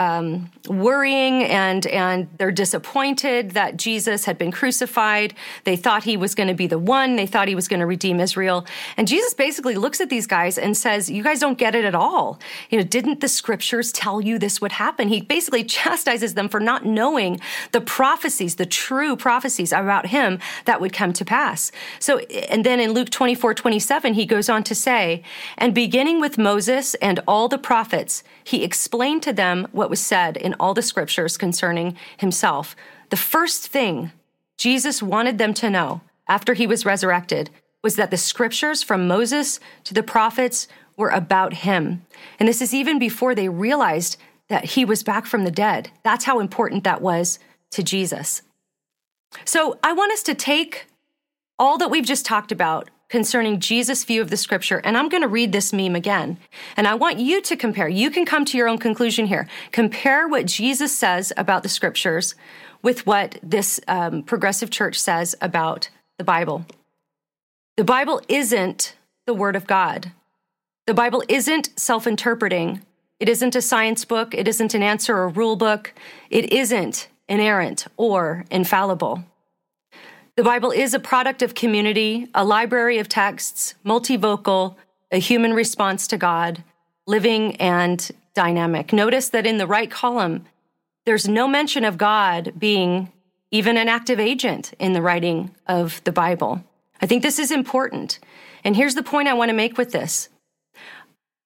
worrying, and they're disappointed that Jesus had been crucified. They thought he was going to be the one. They thought he was going to redeem Israel. And Jesus basically looks at these guys and says, you guys don't get it at all. Didn't the Scriptures tell you this would happen? He basically chastises them for not knowing the prophecies, the true prophecies about him that would come to pass. So, and then in Luke 24:27, he goes on to say, and beginning with Moses and all the prophets, he explained to them what was said in all the Scriptures concerning himself. The first thing Jesus wanted them to know after he was resurrected was that the Scriptures from Moses to the prophets were about him. And this is even before they realized that he was back from the dead. That's how important that was to Jesus. So I want us to take all that we've just talked about concerning Jesus' view of the scripture. And I'm going to read this meme again. And I want you to compare. You can come to your own conclusion here. Compare what Jesus says about the scriptures with what this progressive church says about the Bible. The Bible isn't the Word of God. The Bible isn't self-interpreting. It isn't a science book. It isn't an answer or rule book. It isn't inerrant or infallible. The Bible is a product of community, a library of texts, multivocal, a human response to God, living and dynamic. Notice that in the right column, there's no mention of God being even an active agent in the writing of the Bible. I think this is important. And here's the point I want to make with this.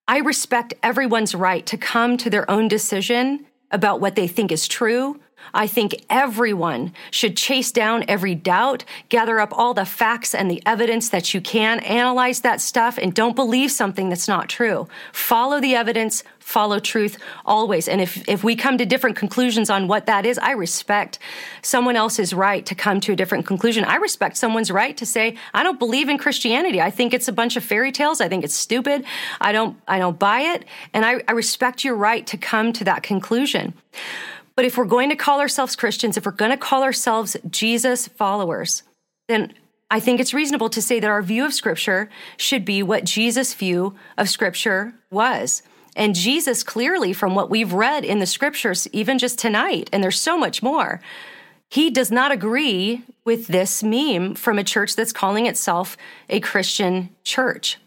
I respect everyone's right to come to their own decision about what they think is true. I think everyone should chase down every doubt, gather up all the facts and the evidence that you can, analyze that stuff, and don't believe something that's not true. Follow the evidence, follow truth always. And if we come to different conclusions on what that is, I respect someone else's right to come to a different conclusion. I respect someone's right to say, I don't believe in Christianity. I think it's a bunch of fairy tales. I think it's stupid. I don't buy it. And I respect your right to come to that conclusion. But if we're going to call ourselves Christians, if we're going to call ourselves Jesus followers, then I think it's reasonable to say that our view of Scripture should be what Jesus' view of Scripture was. And Jesus clearly, from what we've read in the Scriptures, even just tonight, and there's so much more, he does not agree with this meme from a church that's calling itself a Christian church.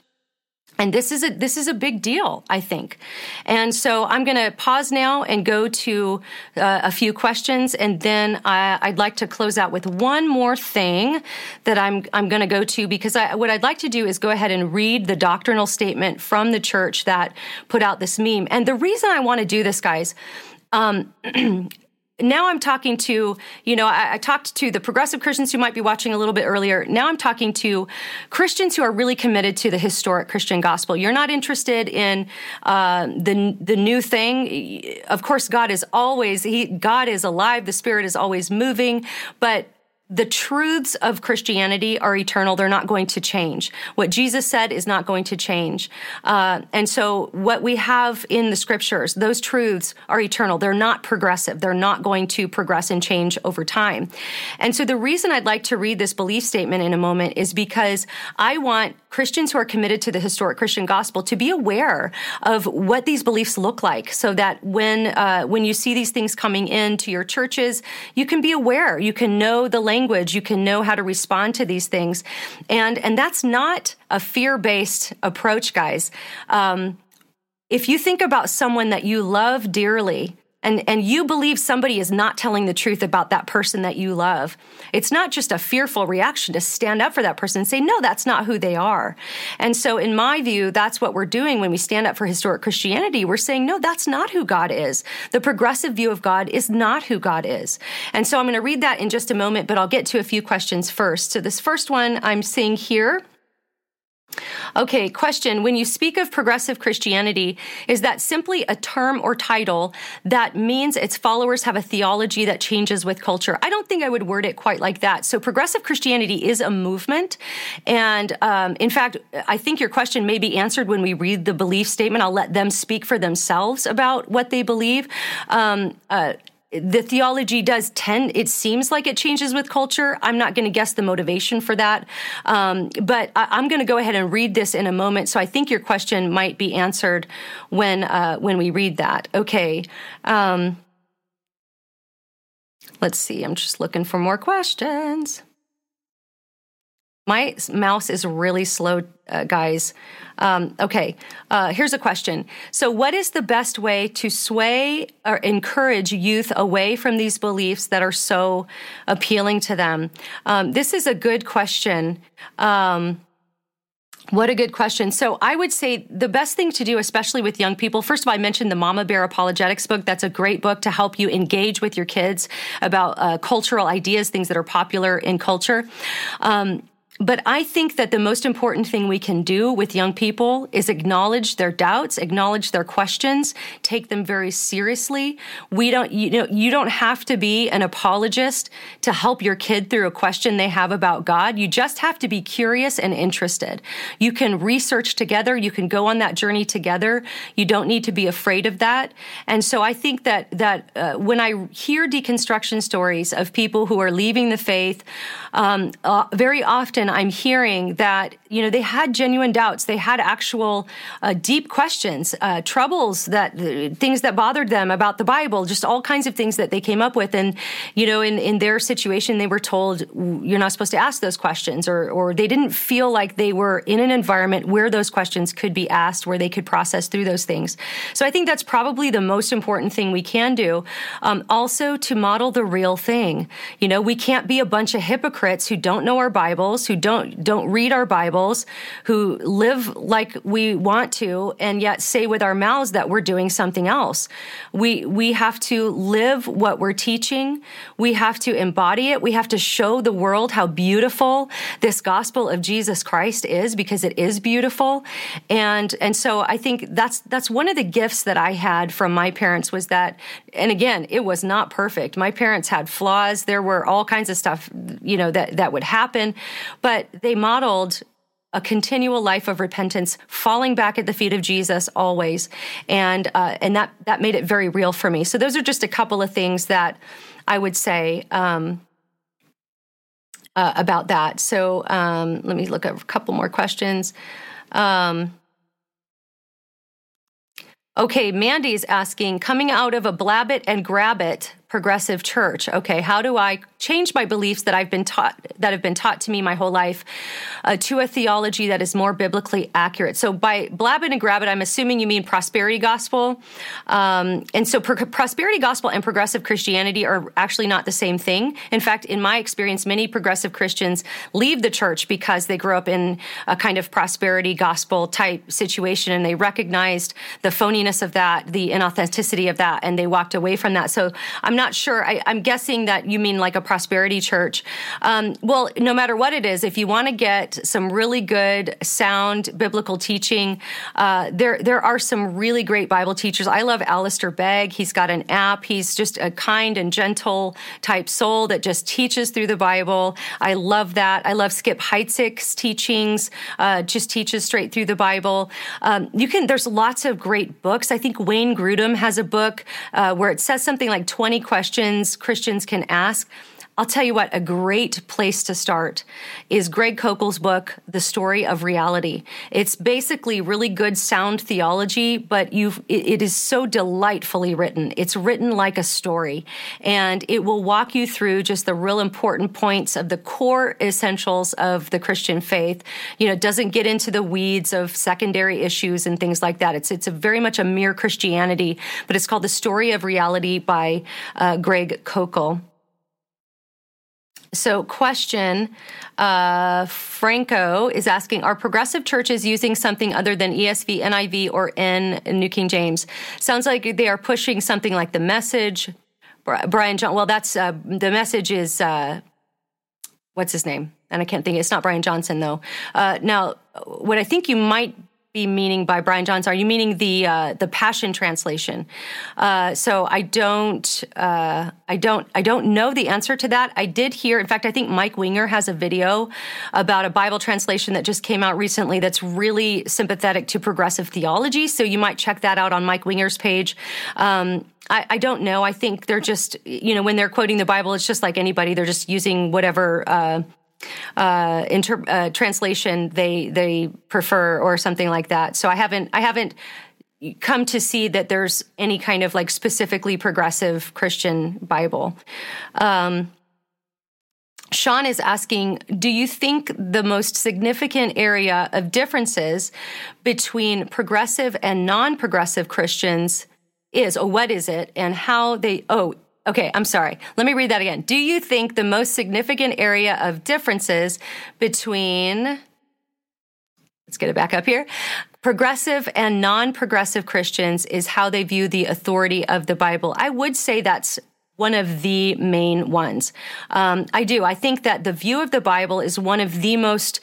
And this is a big deal, I think. And so I'm going to pause now and go to a few questions, and then I'd like to close out with one more thing that I'm going to go to, because what I'd like to do is go ahead and read the doctrinal statement from the church that put out this meme. And the reason I want to do this, guys, now I'm talking to, I talked to the progressive Christians who might be watching a little bit earlier. Now I'm talking to Christians who are really committed to the historic Christian gospel. You're not interested in the new thing. Of course, God is always, God is alive. The Spirit is always moving. But the truths of Christianity are eternal. They're not going to change. What Jesus said is not going to change. And so what we have in the Scriptures, those truths are eternal. They're not progressive. They're not going to progress and change over time. And so the reason I'd like to read this belief statement in a moment is because I want Christians who are committed to the historic Christian gospel to be aware of what these beliefs look like, so that when you see these things coming into your churches, you can be aware, you can know the language, you can know how to respond to these things. And that's not a fear-based approach, guys. If you think about someone that you love dearly, and you believe somebody is not telling the truth about that person that you love, it's not just a fearful reaction to stand up for that person and say, no, that's not who they are. And so in my view, that's what we're doing when we stand up for historic Christianity. We're saying, no, that's not who God is. The progressive view of God is not who God is. And so I'm going to read that in just a moment, but I'll get to a few questions first. So this first one I'm seeing here. Okay, question. When you speak of progressive Christianity, is that simply a term or title that means its followers have a theology that changes with culture? I don't think I would word it quite like that. So progressive Christianity is a movement. And in fact, I think your question may be answered when we read the belief statement. I'll let them speak for themselves about what they believe. The theology does tend, it seems like it changes with culture. I'm not going to guess the motivation for that. But I'm going to go ahead and read this in a moment. So I think your question might be answered when we read that. Okay. Let's see. I'm just looking for more questions. My mouse is really slow, guys. Okay, here's a question. So what is the best way to sway or encourage youth away from these beliefs that are so appealing to them? This is a good question. What a good question. So I would say the best thing to do, especially with young people, first of all, I mentioned the Mama Bear Apologetics book. That's a great book to help you engage with your kids about cultural ideas, things that are popular in culture. But I think that the most important thing we can do with young people is acknowledge their doubts, acknowledge their questions, take them very seriously. You don't have to be an apologist to help your kid through a question they have about God. You just have to be curious and interested. You can research together. You can go on that journey together. You don't need to be afraid of that. And so I think that when I hear deconstruction stories of people who are leaving the faith, very often I'm hearing that, they had genuine doubts. They had actual deep questions, troubles, things that bothered them about the Bible, just all kinds of things that they came up with. And, in their situation, they were told, you're not supposed to ask those questions, or they didn't feel like they were in an environment where those questions could be asked, where they could process through those things. So I think that's probably the most important thing we can do. Also, to model the real thing. We can't be a bunch of hypocrites who don't know our Bibles, who don't read our Bibles, who live like we want to, and yet say with our mouths that we're doing something else. We have to live what we're teaching. We have to embody it. We have to show the world how beautiful this gospel of Jesus Christ is, because it is beautiful. And so I think that's one of the gifts that I had from my parents was that, and again, it was not perfect. My parents had flaws. There were all kinds of stuff, that would happen. But they modeled a continual life of repentance, falling back at the feet of Jesus always, and that made it very real for me. So those are just a couple of things that I would say about that. So let me look at a couple more questions. Okay, Mandy's asking, coming out of a blab it and grab it progressive church. Okay, how do I change my beliefs that have been taught to me my whole life to a theology that is more biblically accurate? So by blab it and grab it, I'm assuming you mean prosperity gospel. And so prosperity gospel and progressive Christianity are actually not the same thing. In fact, in my experience, many progressive Christians leave the church because they grew up in a kind of prosperity gospel type situation, and they recognized the phoniness of that, the inauthenticity of that, and they walked away from that. So I'm not sure. I'm guessing that you mean like a prosperity church. Well, no matter what it is, if you want to get some really good, sound biblical teaching, there are some really great Bible teachers. I love Alistair Begg. He's got an app. He's just a kind and gentle type soul that just teaches through the Bible. I love that. I love Skip Heitzig's teachings, just teaches straight through the Bible. There's lots of great books. I think Wayne Grudem has a book where it says something like 20 questions Christians can ask. I'll tell you what, a great place to start is Greg Koechl's book, The Story of Reality. It's basically really good, sound theology, but it is so delightfully written. It's written like a story, and it will walk you through just the real important points of the core essentials of the Christian faith. It doesn't get into the weeds of secondary issues and things like that. It's a very much a mere Christianity, but it's called The Story of Reality by Greg Koehl. So question, Franco is asking, are progressive churches using something other than ESV, NIV, or New King James? Sounds like they are pushing something like The Message. Brian John, well, that's, The Message is, what's his name? And I can't think, it's not Brian Johnson though. Now, what I think you might be meaning by Brian Johnson, are you meaning the Passion Translation? So I don't know the answer to that. I did hear, in fact, I think Mike Winger has a video about a Bible translation that just came out recently that's really sympathetic to progressive theology. So you might check that out on Mike Winger's page. I don't know. I think they're just, when they're quoting the Bible, it's just like anybody. They're just using whatever translation they prefer or something like that. So I haven't come to see that there's any kind of like specifically progressive Christian Bible. Sean is asking, do you think the most significant area of differences between progressive and non-progressive Christians is, or what is it, and how they, okay, I'm sorry. Let me read that again. Do you think the most significant area of differences between, let's get it back up here, progressive and non-progressive Christians is how they view the authority of the Bible? I would say that's one of the main ones. I do. I think that the view of the Bible is one of the most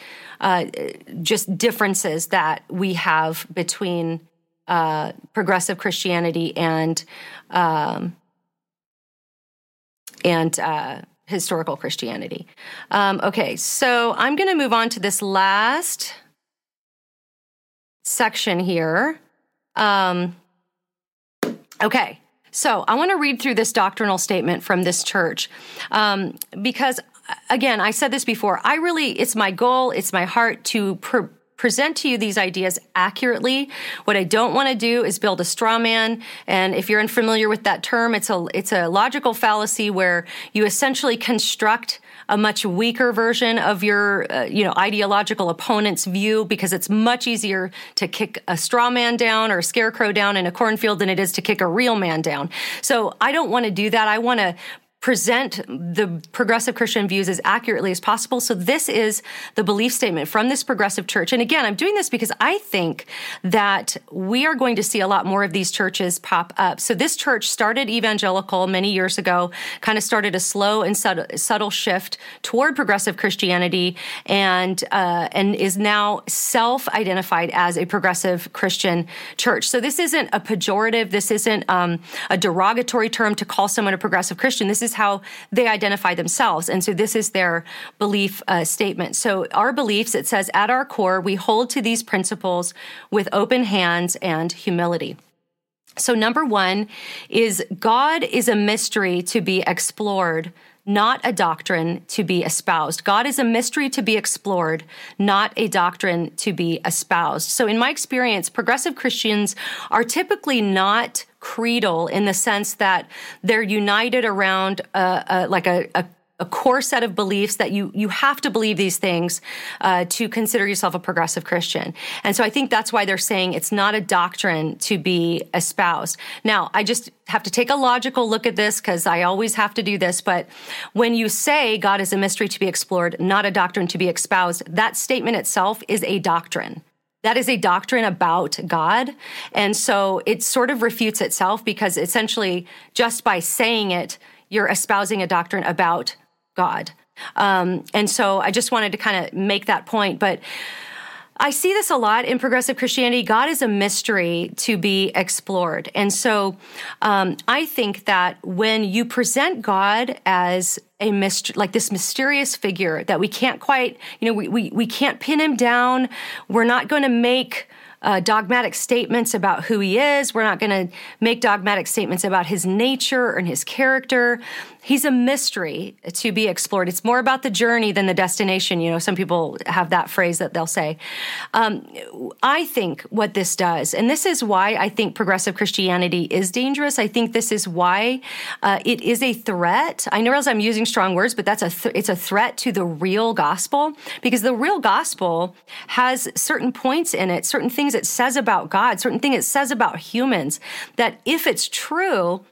just differences that we have between progressive Christianity and historical Christianity. Okay, so I'm going to move on to this last section here. Okay, so I want to read through this doctrinal statement from this church because, again, I said this before, it's my goal, it's my heart to present to you these ideas accurately. What I don't want to do is build a straw man. And if you're unfamiliar with that term, it's a logical fallacy where you essentially construct a much weaker version of your ideological opponent's view, because it's much easier to kick a straw man down or a scarecrow down in a cornfield than it is to kick a real man down. So I don't want to do that. I want to present the progressive Christian views as accurately as possible. So this is the belief statement from this progressive church. And again, I'm doing this because I think that we are going to see a lot more of these churches pop up. So this church started evangelical many years ago, kind of started a slow and subtle shift toward progressive Christianity, and is now self-identified as a progressive Christian church. So this isn't a pejorative. This isn't a derogatory term to call someone a progressive Christian. This is how they identify themselves. And so this is their belief statement. So our beliefs, it says, at our core, we hold to these principles with open hands and humility. So number one is God is a mystery to be explored, not a doctrine to be espoused. God is a mystery to be explored, not a doctrine to be espoused. So in my experience, progressive Christians are typically not creedal in the sense that they're united around a core set of beliefs that you have to believe these things to consider yourself a progressive Christian. And so I think that's why they're saying it's not a doctrine to be espoused. Now, I just have to take a logical look at this because I always have to do this, but when you say God is a mystery to be explored, not a doctrine to be espoused, that statement itself is a doctrine. That is a doctrine about God. And so it sort of refutes itself because essentially just by saying it, you're espousing a doctrine about God. And so I just wanted to kind of make that point. But I see this a lot in progressive Christianity. God is a mystery to be explored. And so I think that when you present God as a mystery, like this mysterious figure that we can't quite, we can't pin him down, we're not going to make dogmatic statements about who he is. We're not going to make dogmatic statements about his nature and his character. He's a mystery to be explored. It's more about the journey than the destination. Some people have that phrase that they'll say. I think what this does, and this is why I think progressive Christianity is dangerous. I think this is why it is a threat. I know I'm using strong words, but it's a threat to the real gospel, because the real gospel has certain points in it, certain things it says about God, certain things it says about humans, that if it's true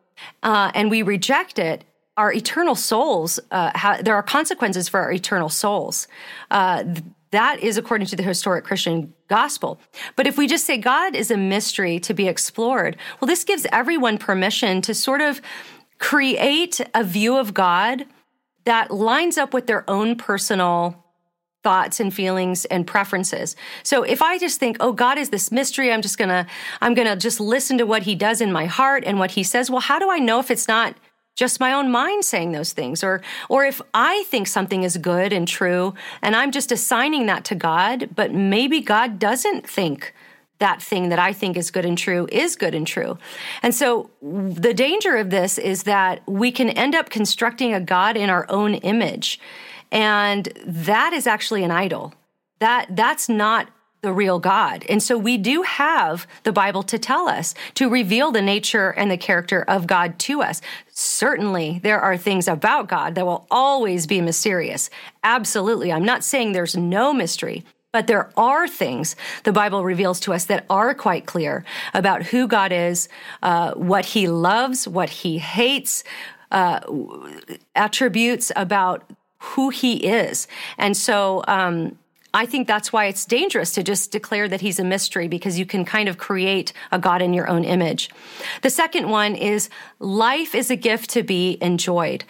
and we reject it, our eternal souls, there are consequences for our eternal souls. That is according to the historic Christian gospel. But if we just say God is a mystery to be explored, well, this gives everyone permission to sort of create a view of God that lines up with their own personal thoughts and feelings and preferences. So if I just think, oh, God is this mystery, I'm gonna just listen to what he does in my heart and what he says, well, how do I know if it's not just my own mind saying those things? Or if I think something is good and true, and I'm just assigning that to God, but maybe God doesn't think that thing that I think is good and true is good and true. And so the danger of this is that we can end up constructing a God in our own image. And that is actually an idol. That's not the real God. And so we do have the Bible to tell us, to reveal the nature and the character of God to us. Certainly, there are things about God that will always be mysterious. Absolutely. I'm not saying there's no mystery, but there are things the Bible reveals to us that are quite clear about who God is, what he loves, what he hates, attributes about who he is. And so I think that's why it's dangerous to just declare that he's a mystery, because you can kind of create a God in your own image. The second one is life is a gift to be enjoyed.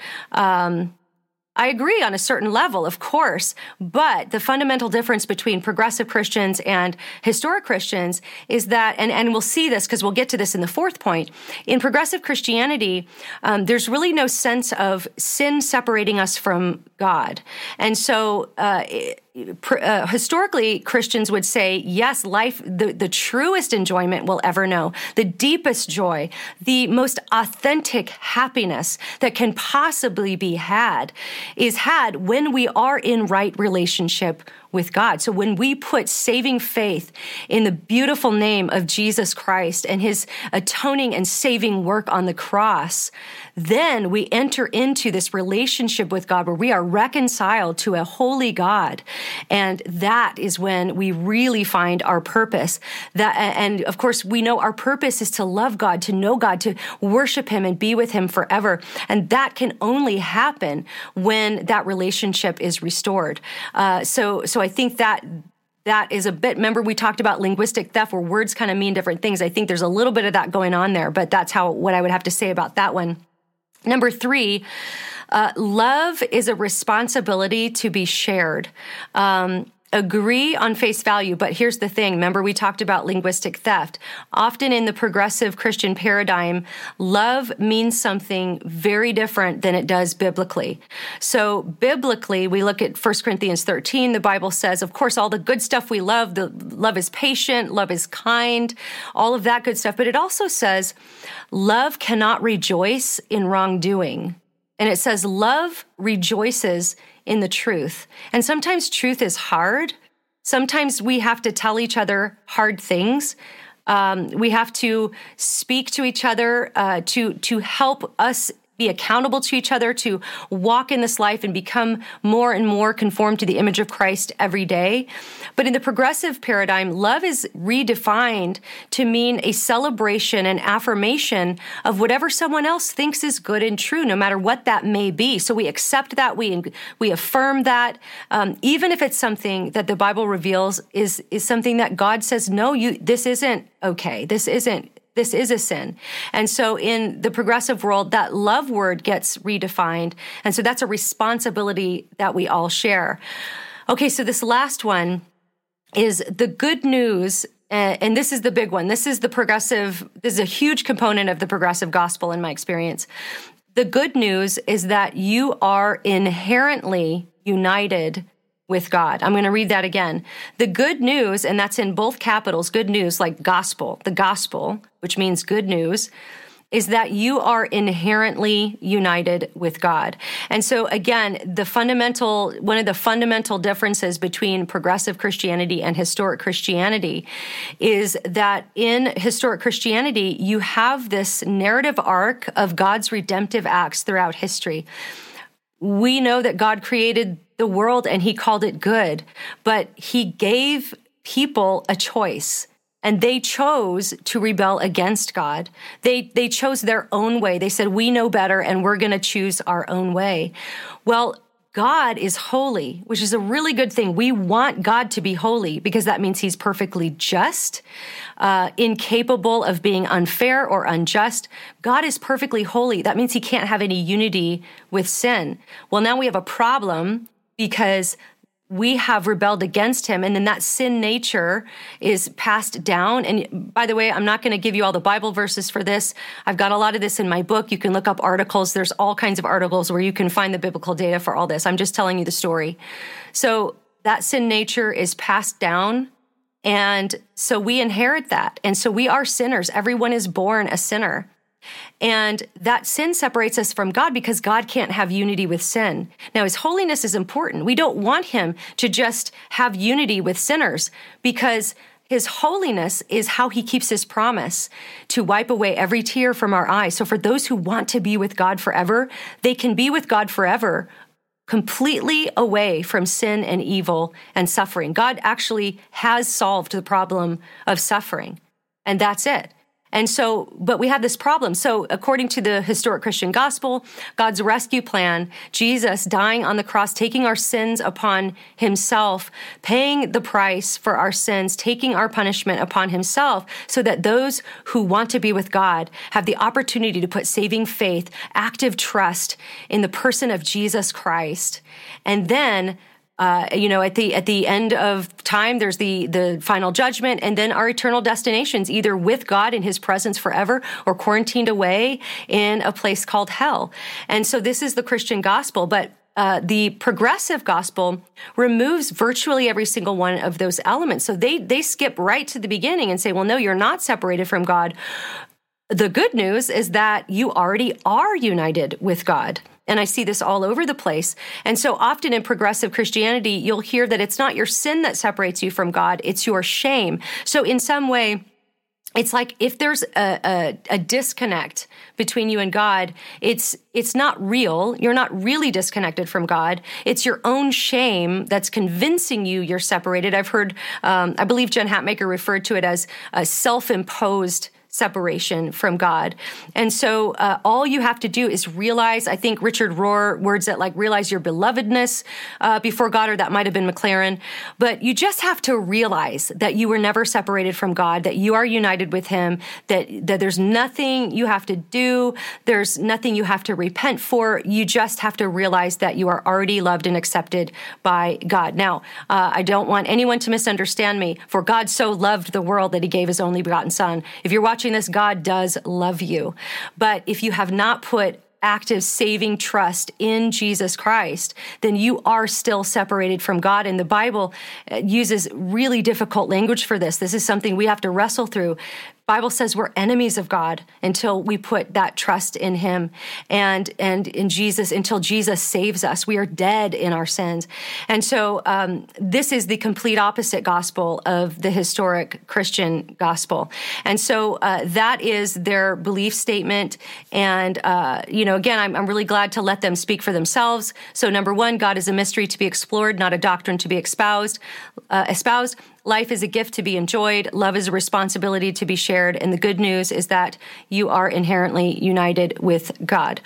I agree on a certain level, of course, but the fundamental difference between progressive Christians and historic Christians is that, and we'll see this because we'll get to this in the fourth point, in progressive Christianity, there's really no sense of sin separating us from God. And so historically, Christians would say, yes, life, the truest enjoyment we'll ever know, the deepest joy, the most authentic happiness that can possibly be had is had when we are in right relationship with God. So when we put saving faith in the beautiful name of Jesus Christ and his atoning and saving work on the cross, then we enter into this relationship with God where we are reconciled to a holy God. And that is when we really find our purpose. And of course, we know our purpose is to love God, to know God, to worship him and be with him forever. And that can only happen when that relationship is restored. So I think that is a bit, remember we talked about linguistic theft where words kind of mean different things. I think there's a little bit of that going on there, but that's what I would have to say about that one. Number three, love is a responsibility to be shared. Agree on face value, but here's the thing. Remember, we talked about linguistic theft. Often in the progressive Christian paradigm, love means something very different than it does biblically. So biblically, we look at 1 Corinthians 13. The Bible says, of course, all the good stuff we love, the love is patient, love is kind, all of that good stuff. But it also says, love cannot rejoice in wrongdoing. And it says, love rejoices in the truth. And sometimes truth is hard. Sometimes we have to tell each other hard things. We have to speak to each other to help us be accountable to each other, to walk in this life and become more and more conformed to the image of Christ every day. But in the progressive paradigm, love is redefined to mean a celebration and affirmation of whatever someone else thinks is good and true, no matter what that may be. So we accept that, we affirm that, even if it's something that the Bible reveals is something that God says, no, this isn't okay, this is a sin. And so in the progressive world, that love word gets redefined. And so that's a responsibility that we all share. Okay, so this last one is the good news, and this is the big one. This is a huge component of the progressive gospel in my experience. The good news is that you are inherently united with God. I'm going to read that again. The good news, and that's in both capitals, good news, like gospel, the gospel, which means good news, is that you are inherently united with God. And so again, one of the fundamental differences between progressive Christianity and historic Christianity is that in historic Christianity, you have this narrative arc of God's redemptive acts throughout history. We know that God created the world and he called it good, but he gave people a choice and they chose to rebel against God. They chose their own way. They said, we know better and we're going to choose our own way. Well, God is holy, which is a really good thing. We want God to be holy because that means he's perfectly just, incapable of being unfair or unjust. God is perfectly holy. That means he can't have any unity with sin. Well, now we have a problem because we have rebelled against him, and then that sin nature is passed down. And by the way, I'm not going to give you all the Bible verses for this. I've got a lot of this in my book. You can look up articles. There's all kinds of articles where you can find the biblical data for all this. I'm just telling you the story. So that sin nature is passed down, and so we inherit that. And so we are sinners. Everyone is born a sinner. And that sin separates us from God because God can't have unity with sin. Now, his holiness is important. We don't want him to just have unity with sinners because his holiness is how he keeps his promise to wipe away every tear from our eyes. So for those who want to be with God forever, they can be with God forever, completely away from sin and evil and suffering. God actually has solved the problem of suffering, and that's it. And so, but we have this problem. So according to the historic Christian gospel, God's rescue plan, Jesus dying on the cross, taking our sins upon himself, paying the price for our sins, taking our punishment upon himself, so that those who want to be with God have the opportunity to put saving faith, active trust in the person of Jesus Christ. And then at the end of time, there's the final judgment, and then our eternal destinations, either with God in his presence forever or quarantined away in a place called hell. And so this is the Christian gospel, but the progressive gospel removes virtually every single one of those elements. So they skip right to the beginning and say, well, no, you're not separated from God. The good news is that you already are united with God. And I see this all over the place. And so often in progressive Christianity, you'll hear that it's not your sin that separates you from God, it's your shame. So in some way, it's like if there's a disconnect between you and God, it's not real. You're not really disconnected from God. It's your own shame that's convincing you you're separated. I've heard, I believe Jen Hatmaker referred to it as a self-imposed separation from God. And so all you have to do is realize, I think Richard Rohr, words that like realize your belovedness before God, or that might have been McLaren, but you just have to realize that you were never separated from God, that you are united with him, that there's nothing you have to do, there's nothing you have to repent for, you just have to realize that you are already loved and accepted by God. Now, I don't want anyone to misunderstand me, for God so loved the world that he gave his only begotten son. If you're watching this, God does love you. But if you have not put active saving trust in Jesus Christ, then you are still separated from God. And the Bible uses really difficult language for this. This is something we have to wrestle through. Bible says we're enemies of God until we put that trust in him and in Jesus, until Jesus saves us. We are dead in our sins. And so this is the complete opposite gospel of the historic Christian gospel. And so that is their belief statement. And, again, I'm really glad to let them speak for themselves. So number one, God is a mystery to be explored, not a doctrine to be espoused. Life is a gift to be enjoyed. Love is a responsibility to be shared. And the good news is that you are inherently united with God.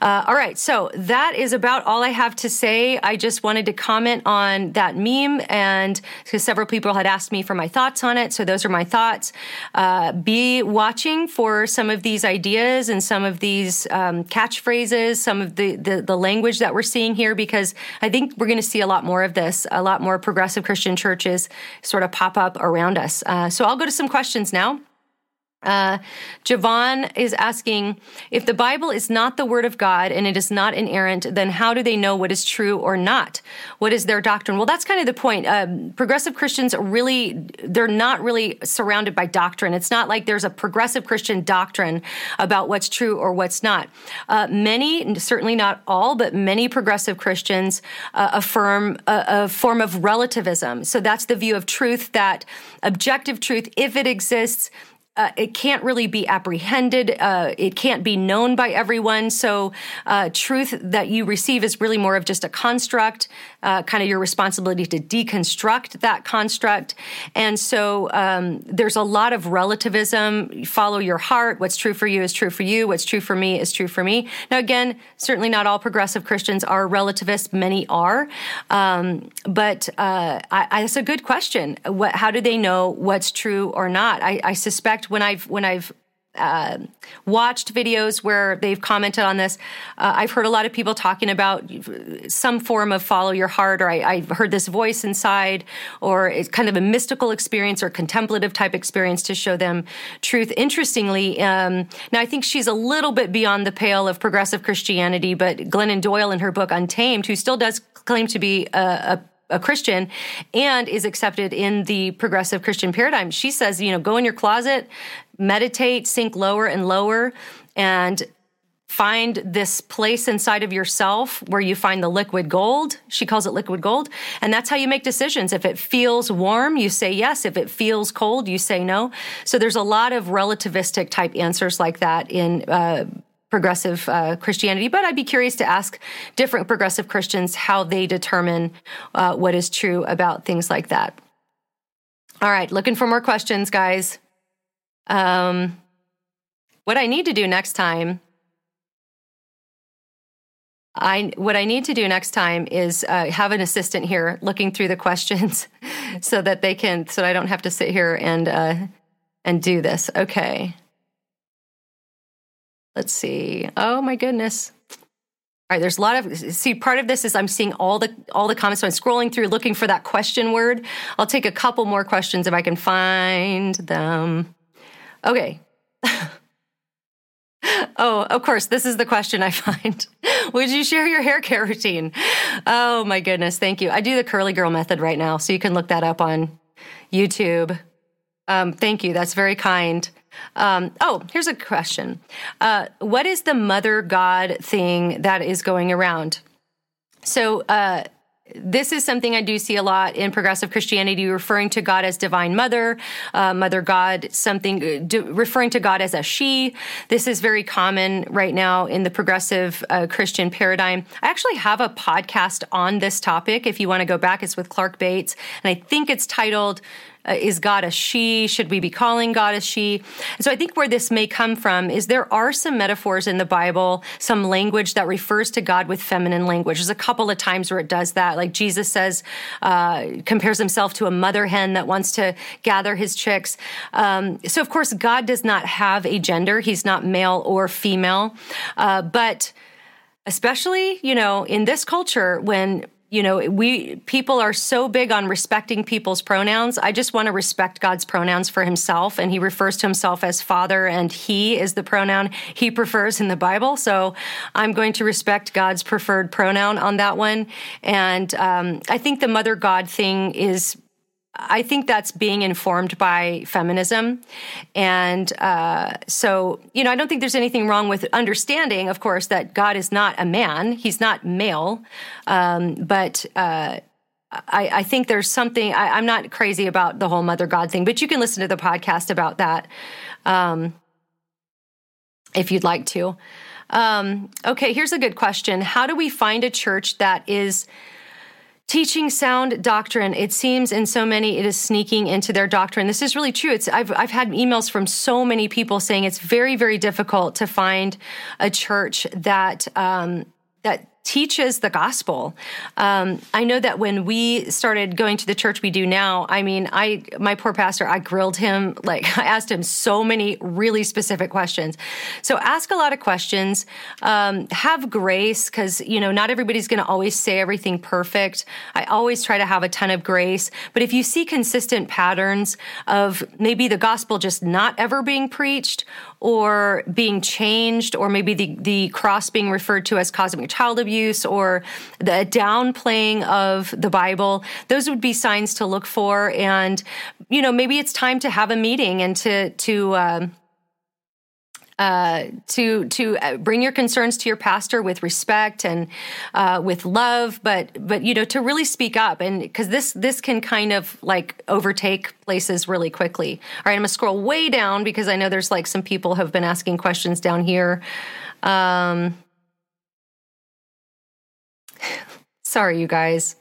All right, so that is about all I have to say. I just wanted to comment on that meme, and because several people had asked me for my thoughts on it, so those are my thoughts. Be watching for some of these ideas and some of these catchphrases, some of the language that we're seeing here, because I think we're going to see a lot more of this, a lot more progressive Christian churches sort of pop up around us. So I'll go to some questions now. Javon is asking, if the Bible is not the word of God and it is not inerrant, then how do they know what is true or not? What is their doctrine? Well, that's kind of the point. Progressive Christians they're not really surrounded by doctrine. It's not like there's a progressive Christian doctrine about what's true or what's not. Many, certainly not all, but many progressive Christians affirm a form of relativism. So that's the view of truth, that objective truth, if it exists, it can't really be apprehended. It can't be known by everyone. So truth that you receive is really more of just a construct, kind of your responsibility to deconstruct that construct. And so there's a lot of relativism. You follow your heart. What's true for you is true for you. What's true for me is true for me. Now, again, certainly not all progressive Christians are relativists. Many are. But that's a good question. How do they know what's true or not? I suspect when I've watched videos where they've commented on this, I've heard a lot of people talking about some form of follow your heart, or I've heard this voice inside, or it's kind of a mystical experience or contemplative type experience to show them truth. Interestingly, now I think she's a little bit beyond the pale of progressive Christianity, but Glennon Doyle in her book Untamed, who still does claim to be a Christian and is accepted in the progressive Christian paradigm, she says, go in your closet, meditate, sink lower and lower, and find this place inside of yourself where you find the liquid gold. She calls it liquid gold. And that's how you make decisions. If it feels warm, you say yes. If it feels cold, you say no. So there's a lot of relativistic type answers like that in progressive Christianity, but I'd be curious to ask different progressive Christians how they determine what is true about things like that. All right, looking for more questions, guys. What I need to do next time is have an assistant here looking through the questions so I don't have to sit here and do this. Okay. Let's see. Oh my goodness. All right, there's a lot of, part of this is I'm seeing all the comments, so I'm scrolling through looking for that question word. I'll take a couple more questions if I can find them. Okay. Oh, of course, this is the question I find. Would you share your hair care routine? Oh my goodness, thank you. I do the curly girl method right now, so you can look that up on YouTube. Thank you, that's very kind. Here's a question. What is the mother God thing that is going around? So this is something I do see a lot in progressive Christianity, referring to God as divine mother, mother God, referring to God as a she. This is very common right now in the progressive Christian paradigm. I actually have a podcast on this topic. If you want to go back, it's with Clark Bates, and I think it's titled, Is God a she? Should we be calling God a she? And so I think where this may come from is there are some metaphors in the Bible, some language that refers to God with feminine language. There's a couple of times where it does that. Like Jesus says, compares himself to a mother hen that wants to gather his chicks. So of course, God does not have a gender. He's not male or female. But especially, in this culture when people are so big on respecting people's pronouns. I just want to respect God's pronouns for himself, and he refers to himself as Father, and he is the pronoun he prefers in the Bible. So I'm going to respect God's preferred pronoun on that one. And I think the mother God thing I think that's being informed by feminism. And I don't think there's anything wrong with understanding, of course, that God is not a man. He's not male. I think there's something, I'm not crazy about the whole Mother God thing, but you can listen to the podcast about that if you'd like to. Okay, here's a good question. How do we find a church that is teaching sound doctrine? It seems in so many it is sneaking into their doctrine. This is really true. I've had emails from so many people saying it's very, very difficult to find a church that that teaches the gospel. I know that when we started going to the church we do now, my poor pastor, I grilled him, I asked him so many really specific questions. So ask a lot of questions, have grace, because, not everybody's going to always say everything perfect. I always try to have a ton of grace, but if you see consistent patterns of maybe the gospel just not ever being preached or being changed, or maybe the cross being referred to as cosmic child abuse, or the downplaying of the Bible, those would be signs to look for. And, maybe it's time to have a meeting and to bring your concerns to your pastor with respect and with love, but to really speak up, and because this can kind of overtake places really quickly. All right, I'm gonna scroll way down because I know there's some people have been asking questions down here. Sorry, you guys.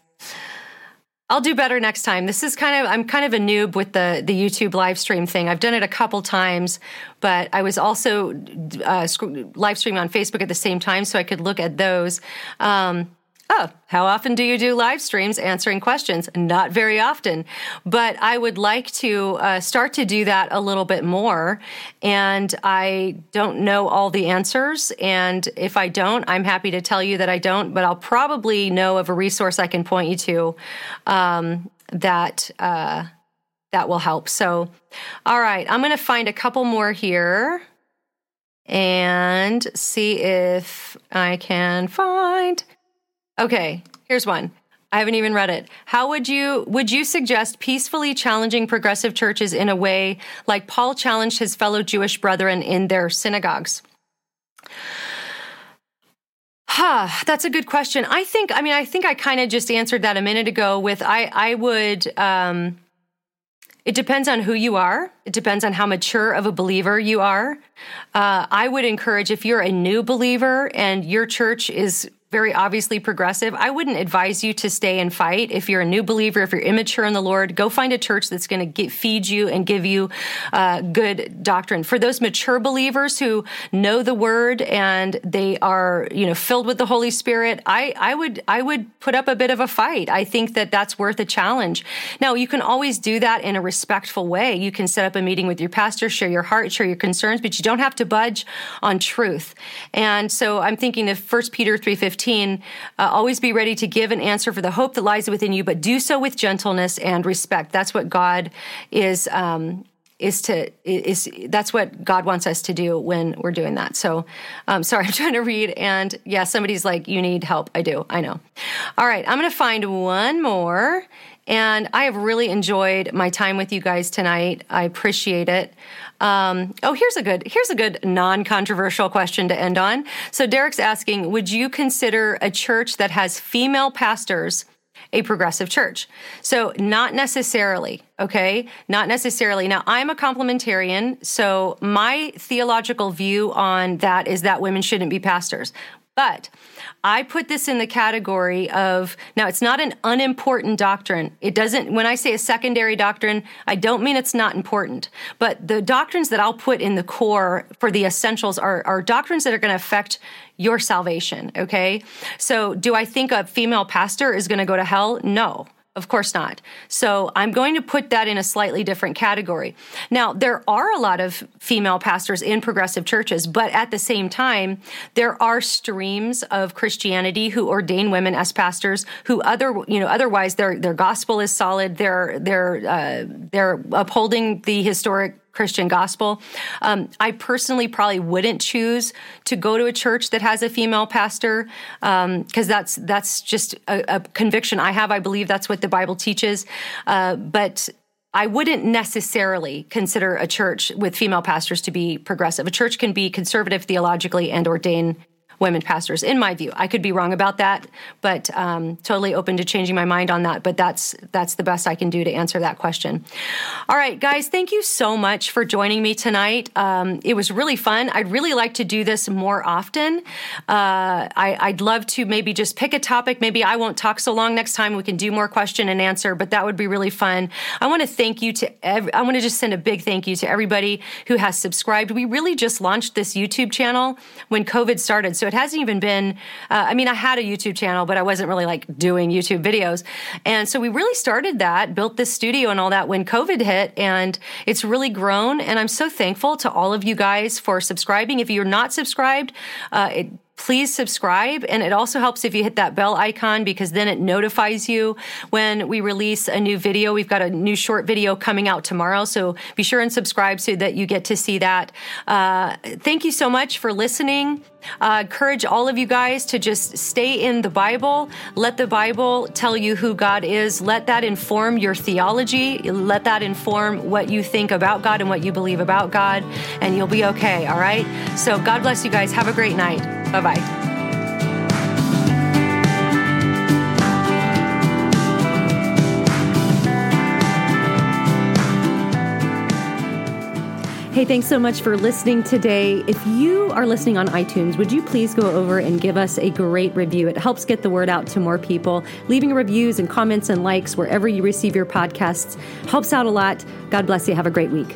I'll do better next time. This is I'm kind of a noob with the YouTube live stream thing. I've done it a couple times, but I was also live streaming on Facebook at the same time, so I could look at those. How often do you do live streams answering questions? Not very often, but I would like to start to do that a little bit more, and I don't know all the answers, and if I don't, I'm happy to tell you that I don't, but I'll probably know of a resource I can point you to that will help. So, all right, I'm going to find a couple more here and see if I can find... Okay, here's one. I haven't even read it. How would you suggest peacefully challenging progressive churches in a way like Paul challenged his fellow Jewish brethren in their synagogues? That's a good question. I think I kind of just answered that a minute ago with I would... It depends on who you are. It depends on how mature of a believer you are. I would encourage, if you're a new believer and your church is very obviously progressive, I wouldn't advise you to stay and fight. If you're a new believer, if you're immature in the Lord, go find a church that's going to feed you and give you good doctrine. For those mature believers who know the Word and they are, you know, filled with the Holy Spirit, I would put up a bit of a fight. I think that that's worth a challenge. Now, you can always do that in a respectful way. You can set up a meeting with your pastor, share your heart, share your concerns, but you don't have to budge on truth. And so I'm thinking of 1 Peter 3:15. Always be ready to give an answer for the hope that lies within you, but do so with gentleness and respect. That's what God that's what God wants us to do when we're doing that. So, sorry, I'm trying to read. And yeah, somebody's like, you need help. I do. I know. All right. I'm going to find one more. And I have really enjoyed my time with you guys tonight. I appreciate it. Here's a good non-controversial question to end on. So Derek's asking, would you consider a church that has female pastors a progressive church? So not necessarily, okay? Not necessarily. Now, I'm a complementarian, so my theological view on that is that women shouldn't be pastors. But I put this in the category of, now it's not an unimportant doctrine. It doesn't, when I say a secondary doctrine, I don't mean it's not important. But the doctrines that I'll put in the core for the essentials are doctrines that are going to affect your salvation, okay? So do I think a female pastor is going to go to hell? No. Of course not. So I'm going to put that in a slightly different category. Now, there are a lot of female pastors in progressive churches, but at the same time, there are streams of Christianity who ordain women as pastors who otherwise their gospel is solid. They're upholding the historic Christian gospel. I personally probably wouldn't choose to go to a church that has a female pastor because that's just a conviction I have. I believe that's what the Bible teaches. But I wouldn't necessarily consider a church with female pastors to be progressive. A church can be conservative theologically and ordain women pastors, in my view. I could be wrong about that, but totally open to changing my mind on that. But that's the best I can do to answer that question. All right, guys, thank you so much for joining me tonight. It was really fun. I'd really like to do this more often. I'd love to maybe just pick a topic. Maybe I won't talk so long next time. We can do more question and answer, but that would be really fun. I want to thank you I want to just send a big thank you to everybody who has subscribed. We really just launched this YouTube channel when COVID started. So it hasn't even been, I had a YouTube channel, but I wasn't really like doing YouTube videos. And so we really started that, built this studio and all that when COVID hit, and it's really grown. And I'm so thankful to all of you guys for subscribing. If you're not subscribed, please subscribe. And it also helps if you hit that bell icon because then it notifies you when we release a new video. We've got a new short video coming out tomorrow. So be sure and subscribe so that you get to see that. Thank you so much for listening. Encourage all of you guys to just stay in the Bible. Let the Bible tell you who God is. Let that inform your theology. Let that inform what you think about God and what you believe about God, and you'll be okay, all right? So God bless you guys. Have a great night. Bye-bye. Hey, thanks so much for listening today. If you are listening on iTunes, would you please go over and give us a great review? It helps get the word out to more people. Leaving reviews and comments and likes wherever you receive your podcasts helps out a lot. God bless you. Have a great week.